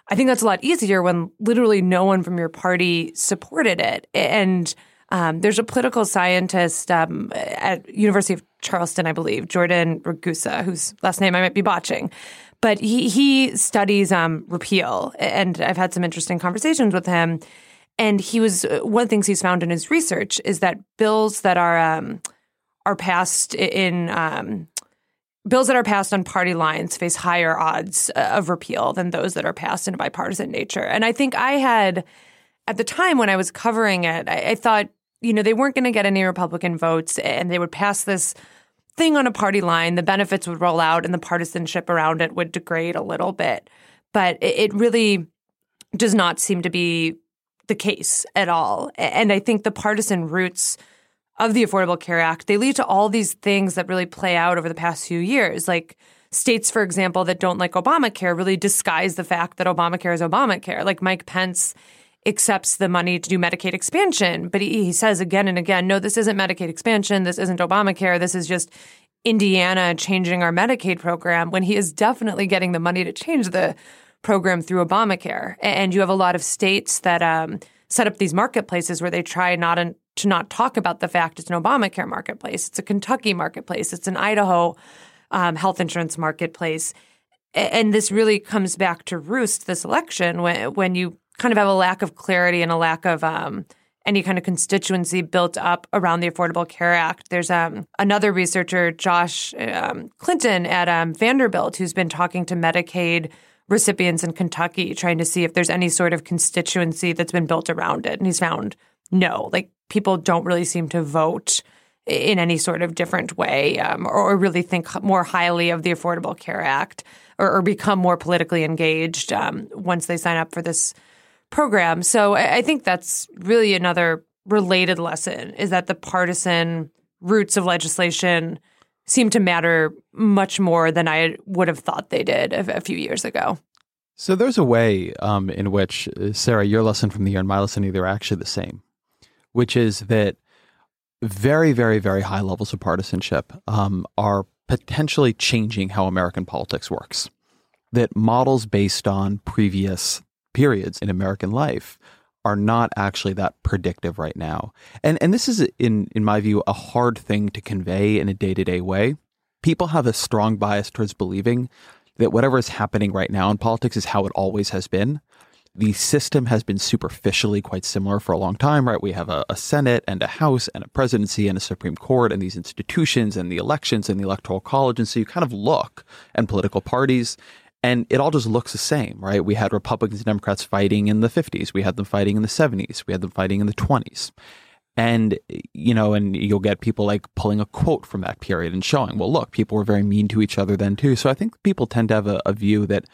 I think that's a lot easier when literally no one from your party supported it. And um, there's a political scientist um, at University of Charleston, I believe, Jordan Ragusa, whose last name I might be botching. But he, he studies um, repeal, and I've had some interesting conversations with him. And he was – one of the things he's found in his research is that bills that are um, are passed in um, – bills that are passed on party lines face higher odds of repeal than those that are passed in a bipartisan nature. And I think I had, at the time when I was covering it, I, I thought, you know, they weren't going to get any Republican votes and they would pass this thing on a party line. The benefits would roll out and the partisanship around it would degrade a little bit. But it, it really does not seem to be the case at all. And I think the partisan roots of the Affordable Care Act, they lead to all these things that really play out over the past few years, like states, for example, that don't like Obamacare really disguise the fact that Obamacare is Obamacare. Like Mike Pence accepts the money to do Medicaid expansion, but he, he says again and again, no, this isn't Medicaid expansion. This isn't Obamacare. This is just Indiana changing our Medicaid program, when he is definitely getting the money to change the program through Obamacare. And you have a lot of states that um, set up these marketplaces where they try not an, to not talk about the fact it's an Obamacare marketplace. It's a Kentucky marketplace. It's an Idaho um, health insurance marketplace. And this really comes back to roost this election when, when you kind of have a lack of clarity and a lack of um, – any kind of constituency built up around the Affordable Care Act. There's um, another researcher, Josh um, Clinton at um, Vanderbilt, who's been talking to Medicaid recipients in Kentucky, trying to see if there's any sort of constituency that's been built around it. And he's found no. Like, people don't really seem to vote in any sort of different way um, or, or really think more highly of the Affordable Care Act or, or become more politically engaged um, once they sign up for this program. So I think that's really another related lesson, is that the partisan roots of legislation seem to matter much more than I would have thought they did a few years ago. So there's a way um, in which, Sarah, your lesson from the year and my lesson either are actually the same, which is that very, very, very high levels of partisanship um, are potentially changing how American politics works, that models based on previous periods in American life are not actually that predictive right now. And and this is, in, in my view, a hard thing to convey in a day-to-day way. People have a strong bias towards believing that whatever is happening right now in politics is how it always has been. The system has been superficially quite similar for a long time, right? We have a, a Senate and a House and a presidency and a Supreme Court and these institutions and the elections and the Electoral College. And so you kind of look, and political parties, and it all just looks the same, right? We had Republicans and Democrats fighting in the fifties. We had them fighting in the seventies. We had them fighting in the twenties. And, you know, and you'll get people like pulling a quote from that period and showing, well, look, people were very mean to each other then too. So I think people tend to have a, a view that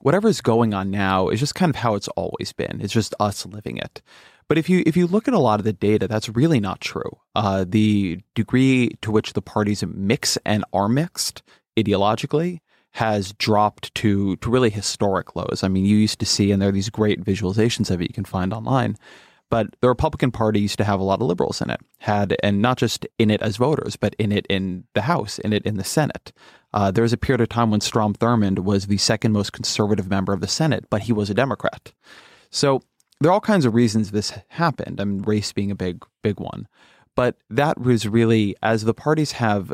whatever is going on now is just kind of how it's always been. It's just us living it. But if you if you look at a lot of the data, that's really not true. Uh, the degree to which the parties mix and are mixed ideologically has dropped to to really historic lows. I mean, you used to see, and there are these great visualizations of it you can find online, but the Republican Party used to have a lot of liberals in it, had, and not just in it as voters, but in it in the House, in it in the Senate. Uh, there was a period of time when Strom Thurmond was the second most conservative member of the Senate, but he was a Democrat. So there are all kinds of reasons this happened, I mean, race being a big, big one. But that was really, as the parties have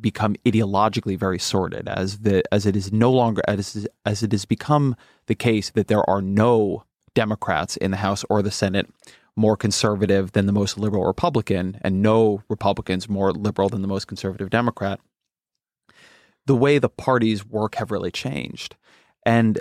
become ideologically very sorted, as the as it is no longer as as it has become the case that there are no Democrats in the House or the Senate more conservative than the most liberal Republican, and no Republicans more liberal than the most conservative Democrat. The way the parties work have really changed, and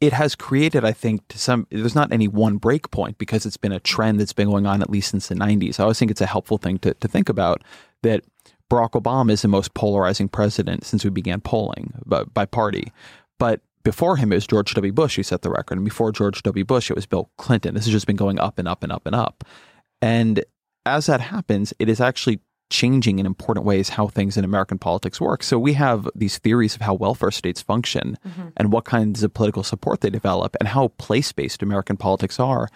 it has created, I think, to some, there's not any one break point because it's been a trend that's been going on at least since the nineties. I always think it's a helpful thing to to think about, that Barack Obama is the most polarizing president since we began polling by, by party. But before him, it was George W. Bush who set the record. And before George W. Bush, it was Bill Clinton. This has just been going up and up and up and up. And as that happens, it is actually changing in important ways how things in American politics work. So we have these theories of how welfare states function, mm-hmm. and what kinds of political support they develop and how place-based American politics are.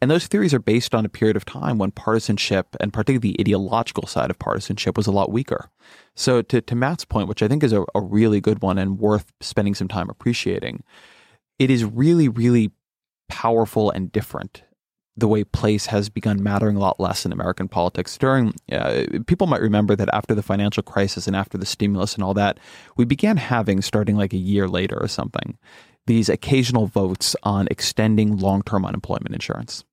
And those theories are based on a period of time when partisanship, and particularly the ideological side of partisanship, was a lot weaker. So to, to Matt's point, which I think is a, a really good one and worth spending some time appreciating, it is really, really powerful and different, the way place has begun mattering a lot less in American politics. During uh, people might remember that after the financial crisis and after the stimulus and all that, we began having, starting like a year later or something, these occasional votes on extending long-term unemployment insurance.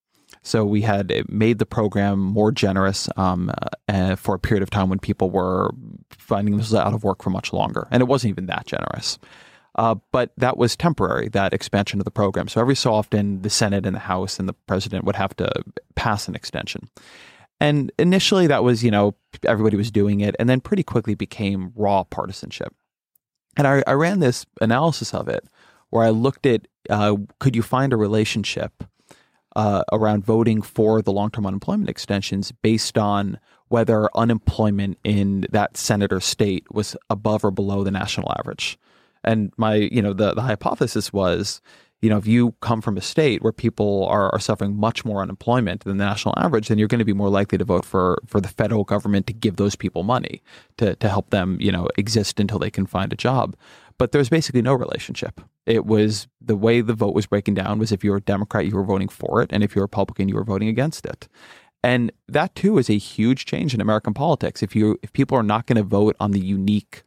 So we had made the program more generous um, uh, for a period of time when people were finding themselves out of work for much longer. And it wasn't even that generous. Uh, but that was temporary, that expansion of the program. So every so often, the Senate and the House and the president would have to pass an extension. And initially that was, you know, everybody was doing it, and then pretty quickly became raw partisanship. And I, I ran this analysis of it where I looked at, uh, could you find a relationship uh, around voting for the long-term unemployment extensions based on whether unemployment in that senator state was above or below the national average. And my, you know, the, the hypothesis was, you know, if you come from a state where people are, are suffering much more unemployment than the national average, then you're going to be more likely to vote for for the federal government to give those people money to to help them, you know, exist until they can find a job. But there's basically no relationship. It was the way the vote was breaking down was if you're a Democrat, you were voting for it. And if you're a Republican, you were voting against it. And that, too, is a huge change in American politics. If you if people are not going to vote on the unique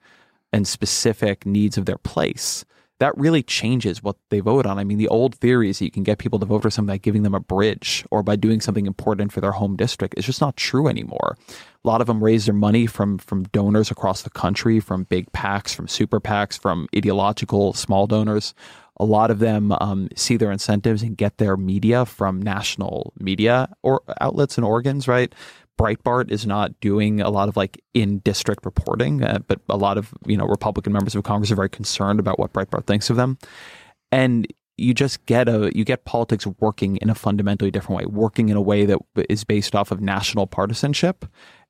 and specific needs of their place, that really changes what they vote on. I mean, the old theory is that you can get people to vote for something by giving them a bridge or by doing something important for their home district. It's just not true anymore. A lot of them raise their money from from donors across the country, from big PACs, from super PACs, from ideological small donors. A lot of them um, see their incentives and get their media from national media or outlets and organs, right? Breitbart is not doing a lot of like in-district reporting, uh, but a lot of, you know, Republican members of Congress are very concerned about what Breitbart thinks of them. And you just get a you get politics working in a fundamentally different way, working in a way that is based off of national partisanship.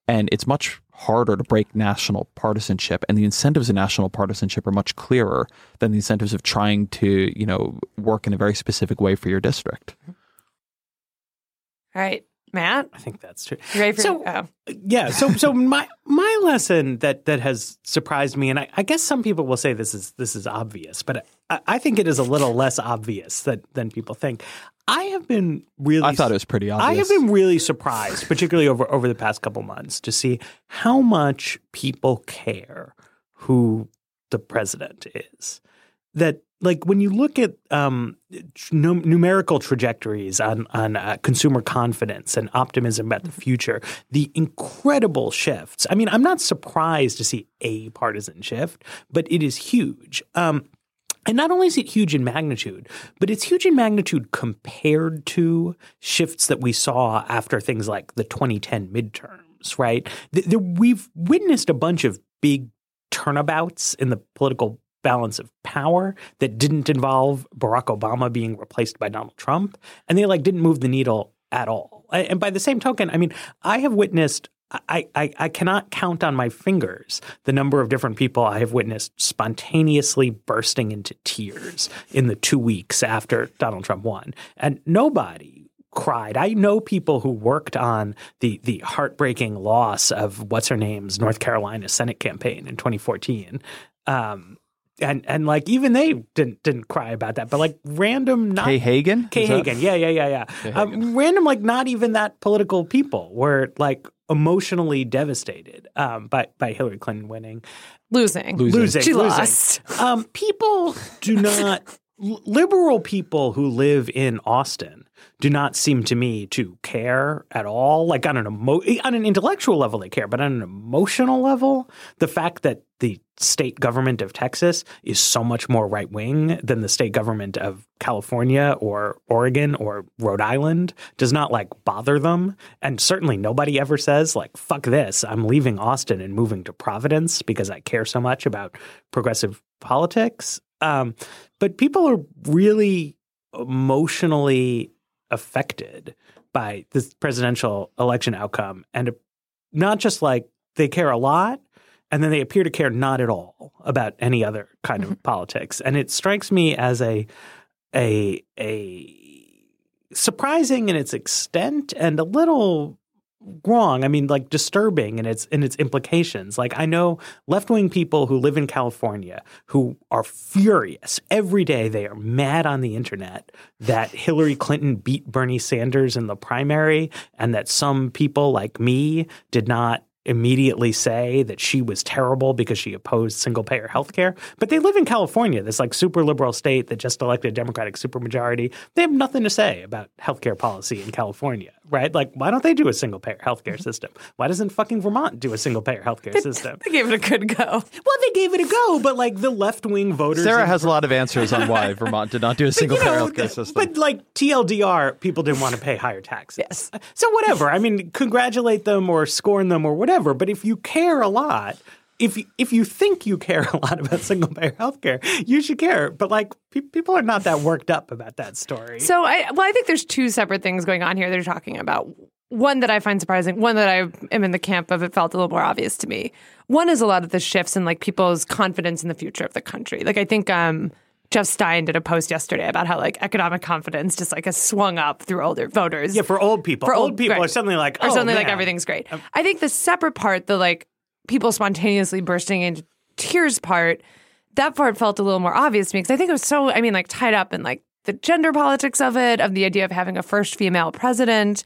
And it's much harder to break national partisanship. And the incentives of national partisanship are much clearer than the incentives of trying to, you know, work in a very specific way for your district. All right. Matt, I think that's true. You ready for so, oh. yeah. So, so my my lesson that that has surprised me, and I, I guess some people will say this is this is obvious, but I, I think it is a little less obvious that, than people think. I have been really. I thought it was pretty obvious. I have been really surprised, particularly over over the past couple months, to see how much people care who the president is. That. Like when you look at um, num- numerical trajectories on, on uh, consumer confidence and optimism about the future, the incredible shifts – I mean I'm not surprised to see a partisan shift, but it is huge. Um, and not only is it huge in magnitude, but it's huge in magnitude compared to shifts that we saw after things like the twenty ten midterms, right? The, the, we've witnessed a bunch of big turnabouts in the political – balance of power that didn't involve Barack Obama being replaced by Donald Trump, and they like didn't move the needle at all. And by the same token, I mean, I have witnessed I, I, I cannot count on my fingers the number of different people I have witnessed spontaneously bursting into tears in the two weeks after Donald Trump won. And nobody cried. I know people who worked on the the heartbreaking loss of what's her name's North Carolina Senate campaign in twenty fourteen. Um, And and like even they didn't didn't cry about that, but like random not Kay Hagan, Kay Hagan, yeah, yeah, yeah, yeah, um, random like not even that political people were like emotionally devastated um, by by Hillary Clinton winning, losing, losing, losing she losing. lost. Um, people do not liberal people who live in Austin do not seem to me to care at all. Like on an emo- on an intellectual level they care, but on an emotional level, the fact that the state government of Texas is so much more right-wing than the state government of California or Oregon or Rhode Island does not like bother them. And certainly nobody ever says like, fuck this, I'm leaving Austin and moving to Providence because I care so much about progressive politics. Um, but people are really emotionally affected by this presidential election outcome, and not just like they care a lot, and then they appear to care not at all about any other kind of politics. And it strikes me as a a a surprising in its extent and a little wrong. I mean, like disturbing in its in its implications. Like I know left-wing people who live in California who are furious. Every day they are mad on the internet that Hillary Clinton beat Bernie Sanders in the primary and that some people like me did not immediately say that she was terrible because she opposed single-payer health care. But they live in California, this like super liberal state that just elected a Democratic supermajority. They have nothing to say about health care policy in California, right? Like, why don't they do a single-payer health care system? Why doesn't fucking Vermont do a single-payer health care system? They gave it a good go. Well, they gave it a go, but like the left-wing voters— Sarah has Vermont. a lot of answers on why Vermont did not do a single-payer you know, health care system. But like T L D R, people didn't want to pay higher taxes. Yes. So whatever. I mean, congratulate them or scorn them or whatever. But if you care a lot, if if you think you care a lot about single-payer healthcare, you should care. But like pe- people are not that worked up about that story. So I well, I think there's two separate things going on here that you're talking about. One that I find surprising, one that I am in the camp of, it felt a little more obvious to me. One is a lot of the shifts in like people's confidence in the future of the country. Like I think um, Jeff Stein did a post yesterday about how like economic confidence just like has swung up through older voters. Yeah, for old people. For old, old people right. are suddenly like, oh, Or suddenly man. like everything's great. Um, I think the separate part, the like people spontaneously bursting into tears part, that part felt a little more obvious to me because I think it was so, I mean, like tied up in like the gender politics of it, of the idea of having a first female president.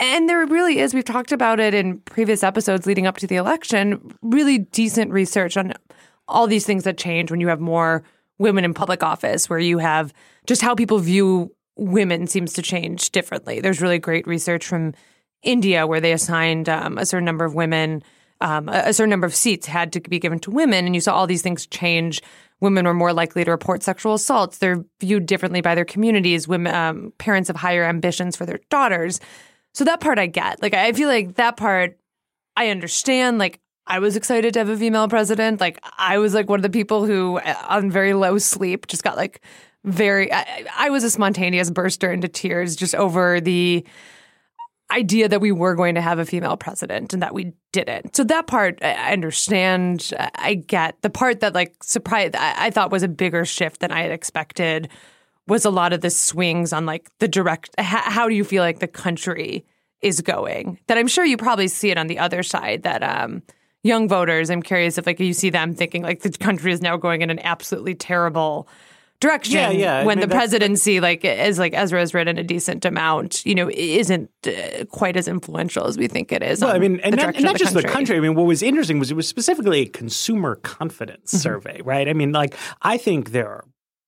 And there really is, we've talked about it in previous episodes leading up to the election, really decent research on all these things that change when you have more women in public office, where you have just how people view women seems to change differently. There's really great research from India where they assigned um, a certain number of women, um, a certain number of seats had to be given to women. And you saw all these things change. Women were more likely to report sexual assaults. They're viewed differently by their communities. Women, um, parents have higher ambitions for their daughters. So that part I get. Like, I feel like that part I understand. Like, I was excited to have a female president. Like, I was like one of the people who on very low sleep just got like very I, I was a spontaneous burster into tears just over the idea that we were going to have a female president and that we didn't. So that part I understand. I get. The part that like surprised I, I thought was a bigger shift than I had expected was a lot of the swings on like the direct, ha- how do you feel like the country is going? That I'm sure you probably see it on the other side, that um, young voters, I'm curious if like you see them thinking like the country is now going in an absolutely terrible direction yeah, yeah. when I mean, the presidency, like as like Ezra has written a decent amount, you know, isn't uh, quite as influential as we think it is. Well, I mean, and not, and not the just country. the country. I mean, what was interesting was it was specifically a consumer confidence mm-hmm. survey, right? I mean, like, I think there are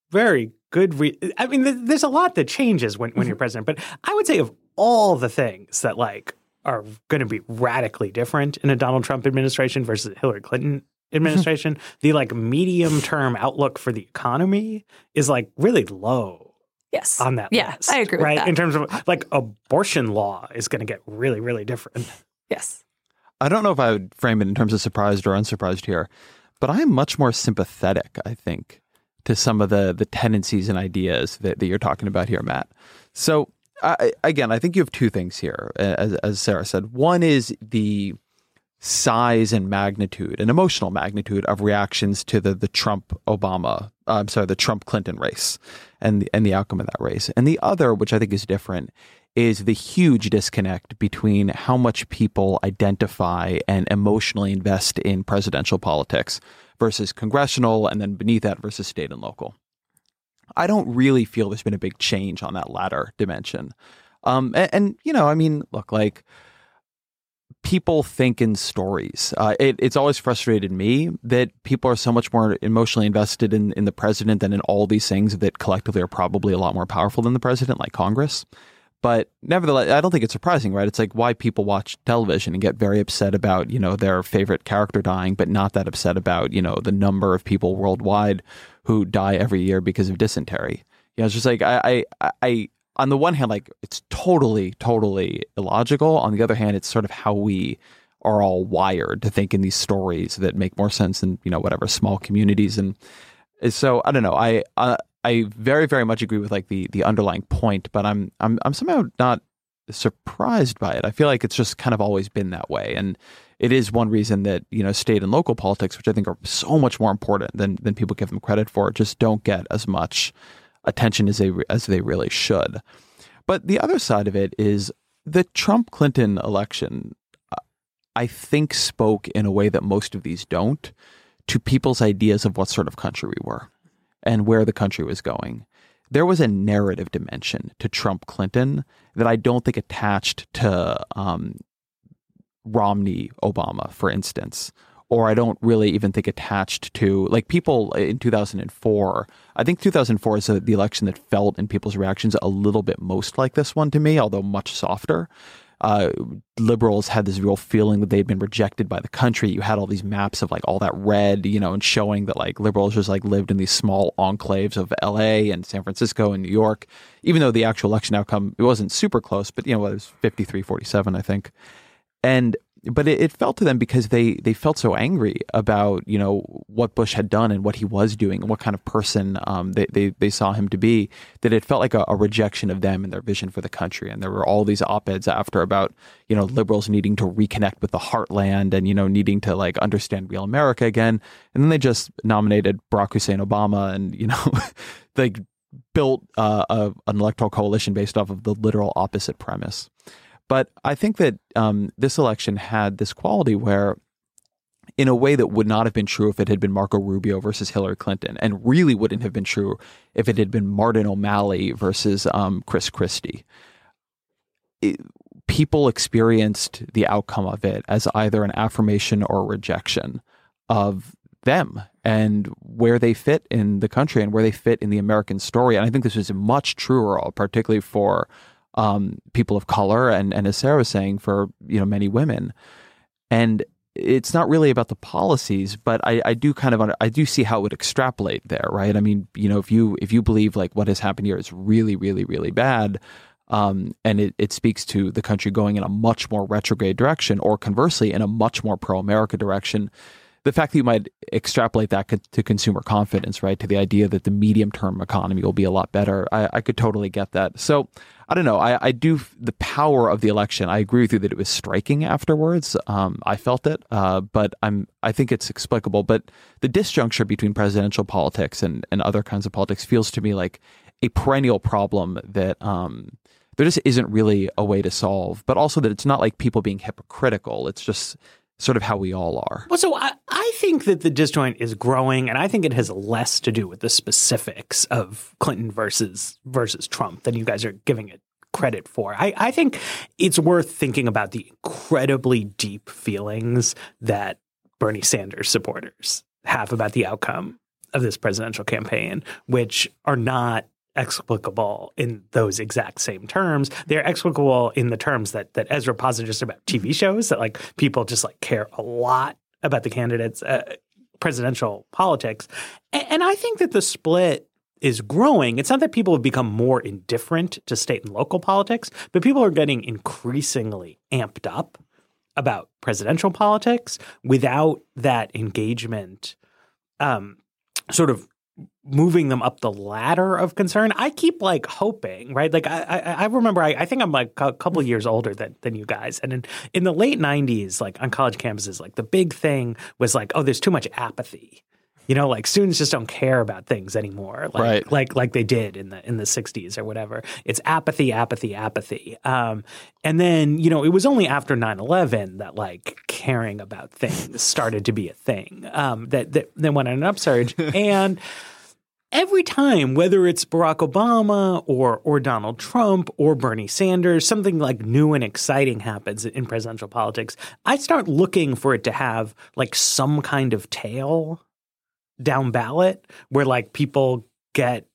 very good re- – I mean, th- there's a lot that changes when, when you're president. But I would say of all the things that, like, are going to be radically different in a Donald Trump administration versus a Hillary Clinton administration, the, like, medium-term outlook for the economy is, like, really low. Yes. On that yeah, list. I agree with right? that. In terms of, like, abortion law is going to get really, really different. Yes. I don't know if I would frame it in terms of surprised or unsurprised here, but I'm much more sympathetic, I think, to some of the the tendencies and ideas that, that you're talking about here, Matt. So, I, again, I think you have two things here, as, as Sarah said. One is the size and magnitude, and emotional magnitude of reactions to the the Trump-Obama, uh, I'm sorry, the Trump-Clinton race and the, and the outcome of that race. And the other, which I think is different, is the huge disconnect between how much people identify and emotionally invest in presidential politics versus congressional, and then beneath that versus state and local. I don't really feel there's been a big change on that latter dimension. Um, and, and, you know, I mean, look, like, people think in stories. Uh, it, it's always frustrated me that people are so much more emotionally invested in, in the president than in all these things that collectively are probably a lot more powerful than the president, like Congress. But nevertheless, I don't think it's surprising, right? It's like why people watch television and get very upset about, you know, their favorite character dying, but not that upset about, you know, the number of people worldwide who die every year because of dysentery. You know, it's just like I, I, I on the one hand, like it's totally, totally illogical. On the other hand, it's sort of how we are all wired to think in these stories that make more sense in, you know, whatever small communities. And so I don't know. I. I I very, very much agree with like the the underlying point, but I'm I'm I'm somehow not surprised by it. I feel like it's just kind of always been that way, and it is one reason that, you know, state and local politics, which I think are so much more important than than people give them credit for, just don't get as much attention as they as they really should. But the other side of it is the Trump-Clinton election, I think, spoke in a way that most of these don't to people's ideas of what sort of country we were and where the country was going. There was a narrative dimension to Trump-Clinton that I don't think attached to um, Romney-Obama, for instance, or I don't really even think attached to, like, people in two thousand four. I think two thousand four is a, the election that felt in people's reactions a little bit most like this one to me, although much softer. Uh, liberals had this real feeling that they'd been rejected by the country. You had all these maps of like all that red, you know, and showing that like liberals just like lived in these small enclaves of L A and San Francisco and New York, even though the actual election outcome, it wasn't super close, but, you know, it was fifty-three forty-seven, I think. And But it, it fell to them because they they felt so angry about, you know, what Bush had done and what he was doing and what kind of person um, they, they, they saw him to be, that it felt like a, a rejection of them and their vision for the country. And there were all these op-eds after about, you know, liberals needing to reconnect with the heartland and, you know, needing to like understand real America again. And then they just nominated Barack Hussein Obama and, you know, like built uh, a, an electoral coalition based off of the literal opposite premise. But I think that um, this election had this quality where, in a way that would not have been true if it had been Marco Rubio versus Hillary Clinton, and really wouldn't have been true if it had been Martin O'Malley versus um, Chris Christie. It, people experienced the outcome of it as either an affirmation or rejection of them and where they fit in the country and where they fit in the American story. And I think this was much truer, particularly for Um, people of color and, and as Sarah was saying, for, you know, many women. And it's not really about the policies, but I, I do kind of under, I do see how it would extrapolate there, right? I mean, you know, if you if you believe like what has happened here is really, really, really bad, um, and it, it speaks to the country going in a much more retrograde direction, or conversely, in a much more pro-America direction. The fact that you might extrapolate that to consumer confidence, right, to the idea that the medium-term economy will be a lot better, I, I could totally get that. So I don't know. I, I do the power of the election. I agree with you that it was striking afterwards. Um, I felt it, uh, but I'm I think it's explicable. But the disjuncture between presidential politics and, and other kinds of politics feels to me like a perennial problem that um, there just isn't really a way to solve. But also that it's not like people being hypocritical. It's just sort of how we all are. Well, so I, I think that the disjoint is growing, and I think it has less to do with the specifics of Clinton versus versus Trump than you guys are giving it credit for. I, I think it's worth thinking about the incredibly deep feelings that Bernie Sanders supporters have about the outcome of this presidential campaign, which are not explicable in those exact same terms. They're explicable in the terms that that Ezra posited just about T V shows, that like people just like care a lot about the candidates' uh, presidential politics. And, and I think that the split is growing. It's not that people have become more indifferent to state and local politics, but people are getting increasingly amped up about presidential politics without that engagement um, sort of moving them up the ladder of concern. I keep like hoping, right? Like I, I, I remember, I, I think I'm like a couple years older than than you guys. And in, in the late nineties, like on college campuses, like the big thing was like, oh, there's too much apathy. You know, like students just don't care about things anymore, like right. like like they did in the in the sixties or whatever. It's apathy, apathy, apathy. Um, and then, you know, it was only after nine eleven that like caring about things started to be a thing. Um, that that then went on an upsurge. And every time, whether it's Barack Obama or or Donald Trump or Bernie Sanders, something like new and exciting happens in presidential politics, I start looking for it to have like some kind of tail down ballot where like people get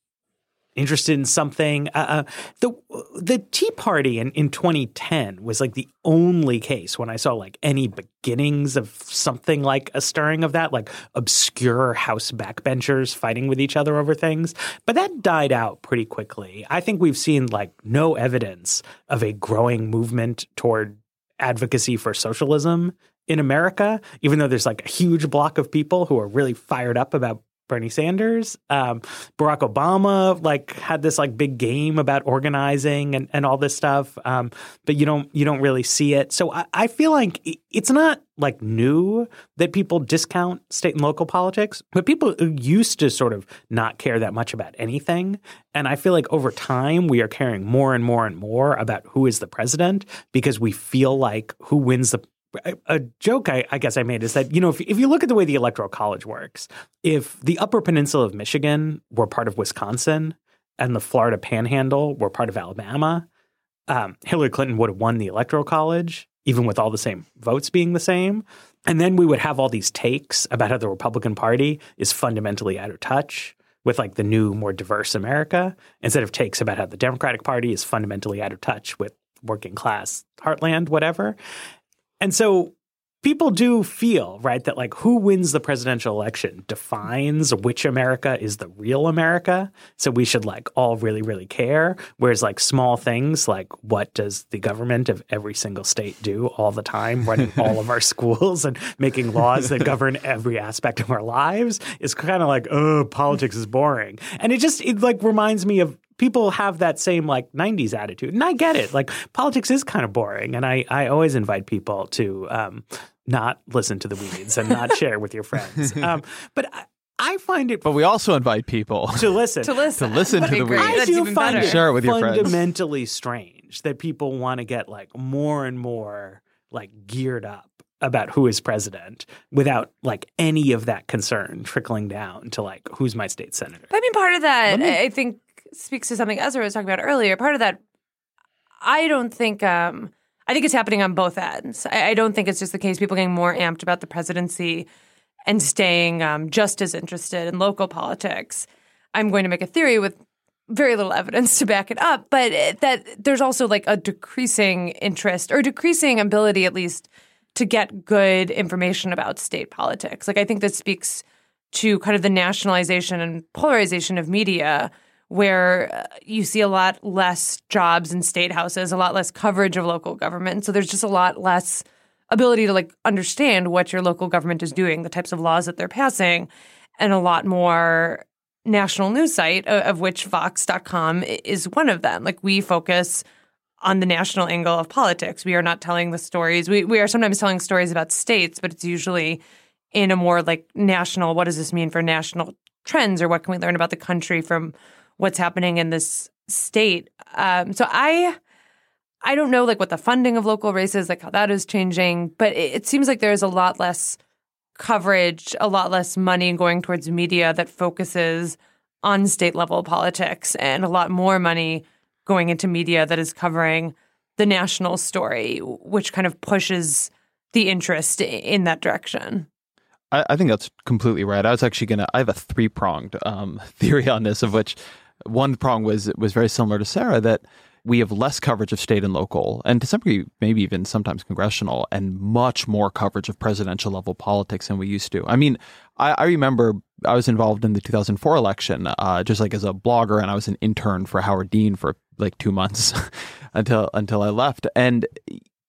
interested in something. Uh, the the Tea Party in, in twenty ten was like the only case when I saw like any beginnings of something like a stirring of that, like obscure House backbenchers fighting with each other over things. But that died out pretty quickly. I think we've seen like no evidence of a growing movement toward advocacy for socialism in America, even though there's like a huge block of people who are really fired up about Bernie Sanders. Um, Barack Obama like had this like big game about organizing and, and all this stuff, um, but you don't you don't really see it. So I, I feel like it's not like new that people discount state and local politics, but people used to sort of not care that much about anything. And I feel like over time we are caring more and more and more about who is the president because we feel like who wins the A joke I, I guess I made is that, you know, if, if you look at the way the Electoral College works, if the Upper Peninsula of Michigan were part of Wisconsin and the Florida Panhandle were part of Alabama, um, Hillary Clinton would have won the Electoral College, even with all the same votes being the same. And then we would have all these takes about how the Republican Party is fundamentally out of touch with like the new, more diverse America, instead of takes about how the Democratic Party is fundamentally out of touch with working class heartland, whatever. And so people do feel, right, that like who wins the presidential election defines which America is the real America. So we should like all really, really care. Whereas like small things like what does the government of every single state do all the time, running all of our schools and making laws that govern every aspect of our lives is kind of like, oh, politics is boring. And it just it like reminds me of people have that same like nineties attitude. And I get it. Like politics is kind of boring. And I, I always invite people to um, not listen to The Weeds and not share with your friends. Um, but I, I find it. But we also invite people to listen. to listen. To listen to The Weeds. I That's do find better. It share it with your fundamentally friends. Strange that people want to get like more and more like geared up about who is president without like any of that concern trickling down to like who's my state senator. But I mean, part of that, me, I think, speaks to something Ezra was talking about earlier. Part of that, I don't think um, – I think it's happening on both ends. I, I don't think it's just the case people getting more amped about the presidency and staying um, just as interested in local politics. I'm going to make a theory with very little evidence to back it up, but it, that there's also like a decreasing interest or decreasing ability at least to get good information about state politics. Like I think that speaks to kind of the nationalization and polarization of media – where you see a lot less jobs in state houses, a lot less coverage of local government. So there's just a lot less ability to like understand what your local government is doing, the types of laws that they're passing, and a lot more national news site, of which Vox dot com is one of them. Like we focus on the national angle of politics. We are not telling the stories. We we are sometimes telling stories about states, but it's usually in a more like national, what does this mean for national trends, or what can we learn about the country from what's happening in this state. Um, so I I don't know like what the funding of local races, like how that is changing, but it, it seems like there is a lot less coverage, a lot less money going towards media that focuses on state-level politics and a lot more money going into media that is covering the national story, which kind of pushes the interest in that direction. I, I think that's completely right. I was actually going to – I have a three-pronged um, theory on this, of which – one prong was was very similar to Sarah, that we have less coverage of state and local, and to some degree, maybe even sometimes congressional, and much more coverage of presidential level politics than we used to. I mean, I, I remember I was involved in the two thousand four election, uh, just like as a blogger, and I was an intern for Howard Dean for like two months until until I left. And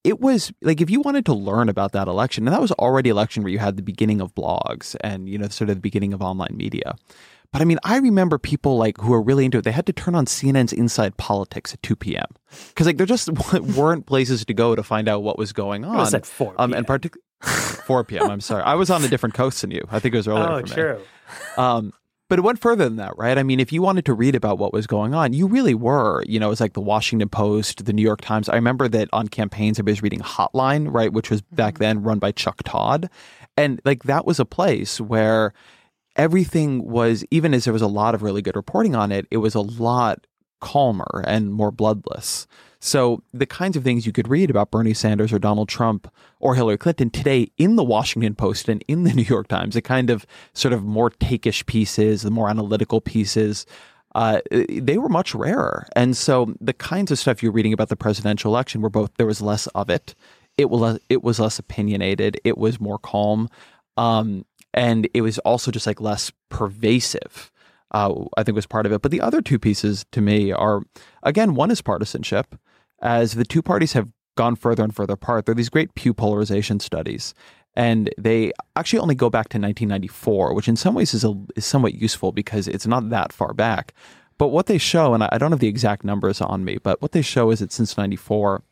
it was like, if you wanted to learn about that election, and that was already an election where you had the beginning of blogs and, you know, sort of the beginning of online media. But I mean, I remember people like who are really into it. They had to turn on C N N's Inside Politics at two p.m. because like there just weren't places to go to find out what was going on. It was at four p.m. Um, and partic- four p.m. I'm sorry. I was on a different coast than you. I think it was earlier. Oh, for me. True. Um, but it went further than that, right? I mean, if you wanted to read about what was going on, you really were. You know, it was like the Washington Post, the New York Times. I remember that on campaigns, everybody was reading Hotline, right, which was back then run by Chuck Todd. And like that was a place where everything was, even as there was a lot of really good reporting on it, it was a lot calmer and more bloodless. So the kinds of things you could read about Bernie Sanders or Donald Trump or Hillary Clinton today in the Washington Post and in the New York Times, the kind of sort of more take-ish pieces, the more analytical pieces, uh, they were much rarer. And so the kinds of stuff you're reading about the presidential election were both, there was less of it. It was, it was less opinionated. It was more calm. Um, And it was also just like less pervasive, uh, I think was part of it. But the other two pieces to me are, again, one is partisanship. As the two parties have gone further and further apart, there are these great Pew polarization studies. And they actually only go back to nineteen ninety-four, which in some ways is, a, is somewhat useful because it's not that far back. But what they show, and I don't have the exact numbers on me, but what they show is that since ninety-four,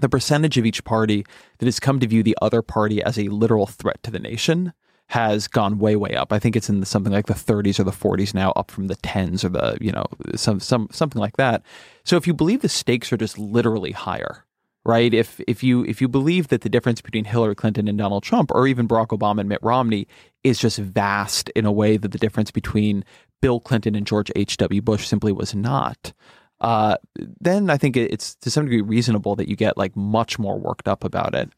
the percentage of each party that has come to view the other party as a literal threat to the nation has gone way, way up. I think it's in the, something like the thirties or the forties now, up from the tens or the, you know, some some something like that. So if you believe the stakes are just literally higher, right? If if you if you believe that the difference between Hillary Clinton and Donald Trump, or even Barack Obama and Mitt Romney, is just vast in a way that the difference between Bill Clinton and George H W. Bush simply was not, uh, then I think it's to some degree reasonable that you get like much more worked up about it.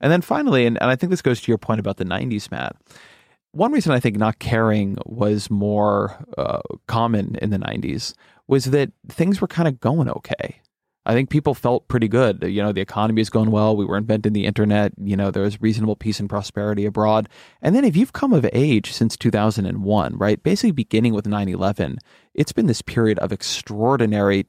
And then finally, and, and I think this goes to your point about the nineties, Matt, one reason I think not caring was more uh, common in the nineties was that things were kind of going okay, I think people felt pretty good. You know, the economy is going well. We were inventing the internet. You know, there was reasonable peace and prosperity abroad. And then if you've come of age since two thousand one, right, basically beginning with nine eleven, it's been this period of extraordinary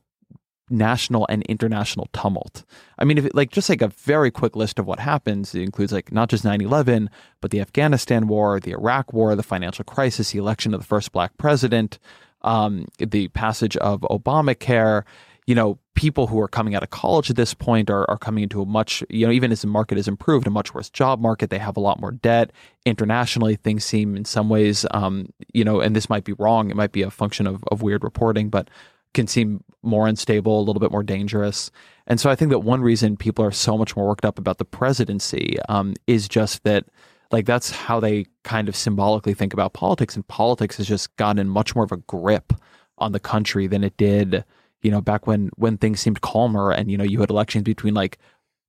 national and international tumult. I mean, if it, like just like a very quick list of what happens, it includes like not just nine eleven, but the Afghanistan war, the Iraq war, the financial crisis, the election of the first black president, um, the passage of Obamacare. You know, people who are coming out of college at this point are, are coming into a much, you know, even as the market has improved, a much worse job market. They have a lot more debt. Internationally, things seem in some ways, um, you know, and this might be wrong. It might be a function of, of weird reporting, but can seem more unstable, a little bit more dangerous. And so I think that one reason people are so much more worked up about the presidency um, is just that, like, that's how they kind of symbolically think about politics. And politics has just gotten much more of a grip on the country than it did, you know, back when when things seemed calmer and, you know, you had elections between like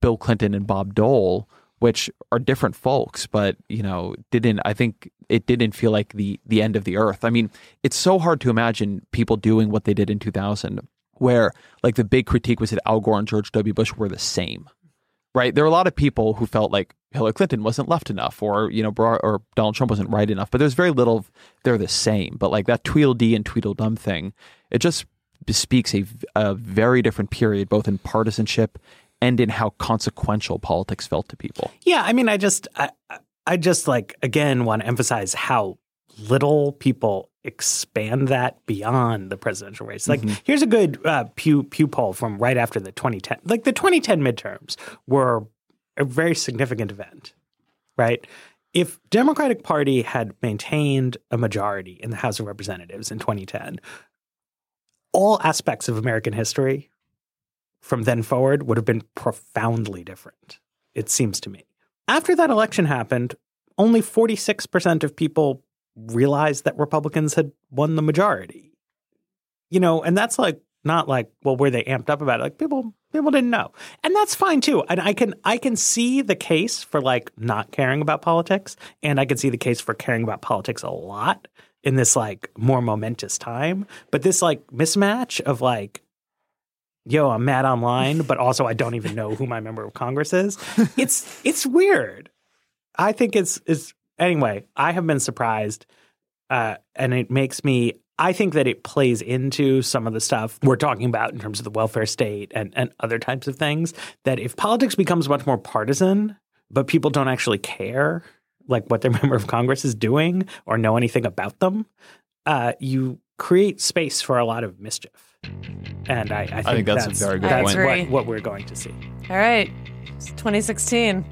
Bill Clinton and Bob Dole, which are different folks, but, you know, didn't I think it didn't feel like the the end of the earth. I mean, it's so hard to imagine people doing what they did in two thousand, where like the big critique was that Al Gore and George W. Bush were the same. Right. There are a lot of people who felt like Hillary Clinton wasn't left enough, or, you know, or Donald Trump wasn't right enough. But there's very little of they're the same. But like that Tweedledee and Tweedledum thing, it just bespeaks a, a very different period, both in partisanship and in how consequential politics felt to people. Yeah, I mean, I just, I, I just like, again, want to emphasize how little people expand that beyond the presidential race. Like, mm-hmm. here's a good uh, Pew Pew poll from right after the twenty ten. Like, the twenty ten midterms were a very significant event, right? If Democratic Party had maintained a majority in the House of Representatives in twenty ten, all aspects of American history from then forward would have been profoundly different, it seems to me. After that election happened, only forty-six percent of people realized that Republicans had won the majority. You know, and that's like not like, well, were they amped up about it? Like people people didn't know. And that's fine too. And I can I can see the case for like not caring about politics, and I can see the case for caring about politics a lot in this like more momentous time. But this like mismatch of like, yo, I'm mad online, but also I don't even know who my member of Congress is. It's it's weird. I think it's it's anyway, I have been surprised uh, and it makes me – I think that it plays into some of the stuff we're talking about in terms of the welfare state and, and other types of things, that if politics becomes much more partisan but people don't actually care – like what their member of Congress is doing or know anything about them, uh, you create space for a lot of mischief. And I, I, think, I think that's, that's a very good that's point. What, what we're going to see. All right. It's twenty sixteen.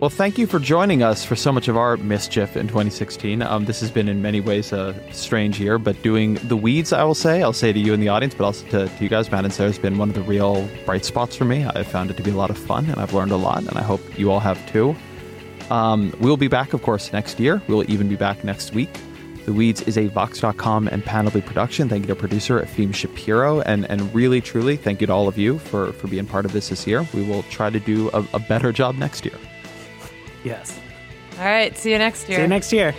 Well, thank you for joining us for so much of our mischief in twenty sixteen. Um, this has been in many ways a strange year, but doing The Weeds, I will say, I'll say to you in the audience, but also to, to you guys, Matt and Sarah, has been one of the real bright spots for me. I found it to be a lot of fun, and I've learned a lot, and I hope you all have too. Um, we'll be back, of course, next year. We'll even be back next week. The Weeds is a Vox dot com and Panoply production. Thank you to producer Afim Shapiro. And and really, truly, thank you to all of you for, for being part of this this year. We will try to do a, a better job next year. Yes. All right. See you next year. See you next year.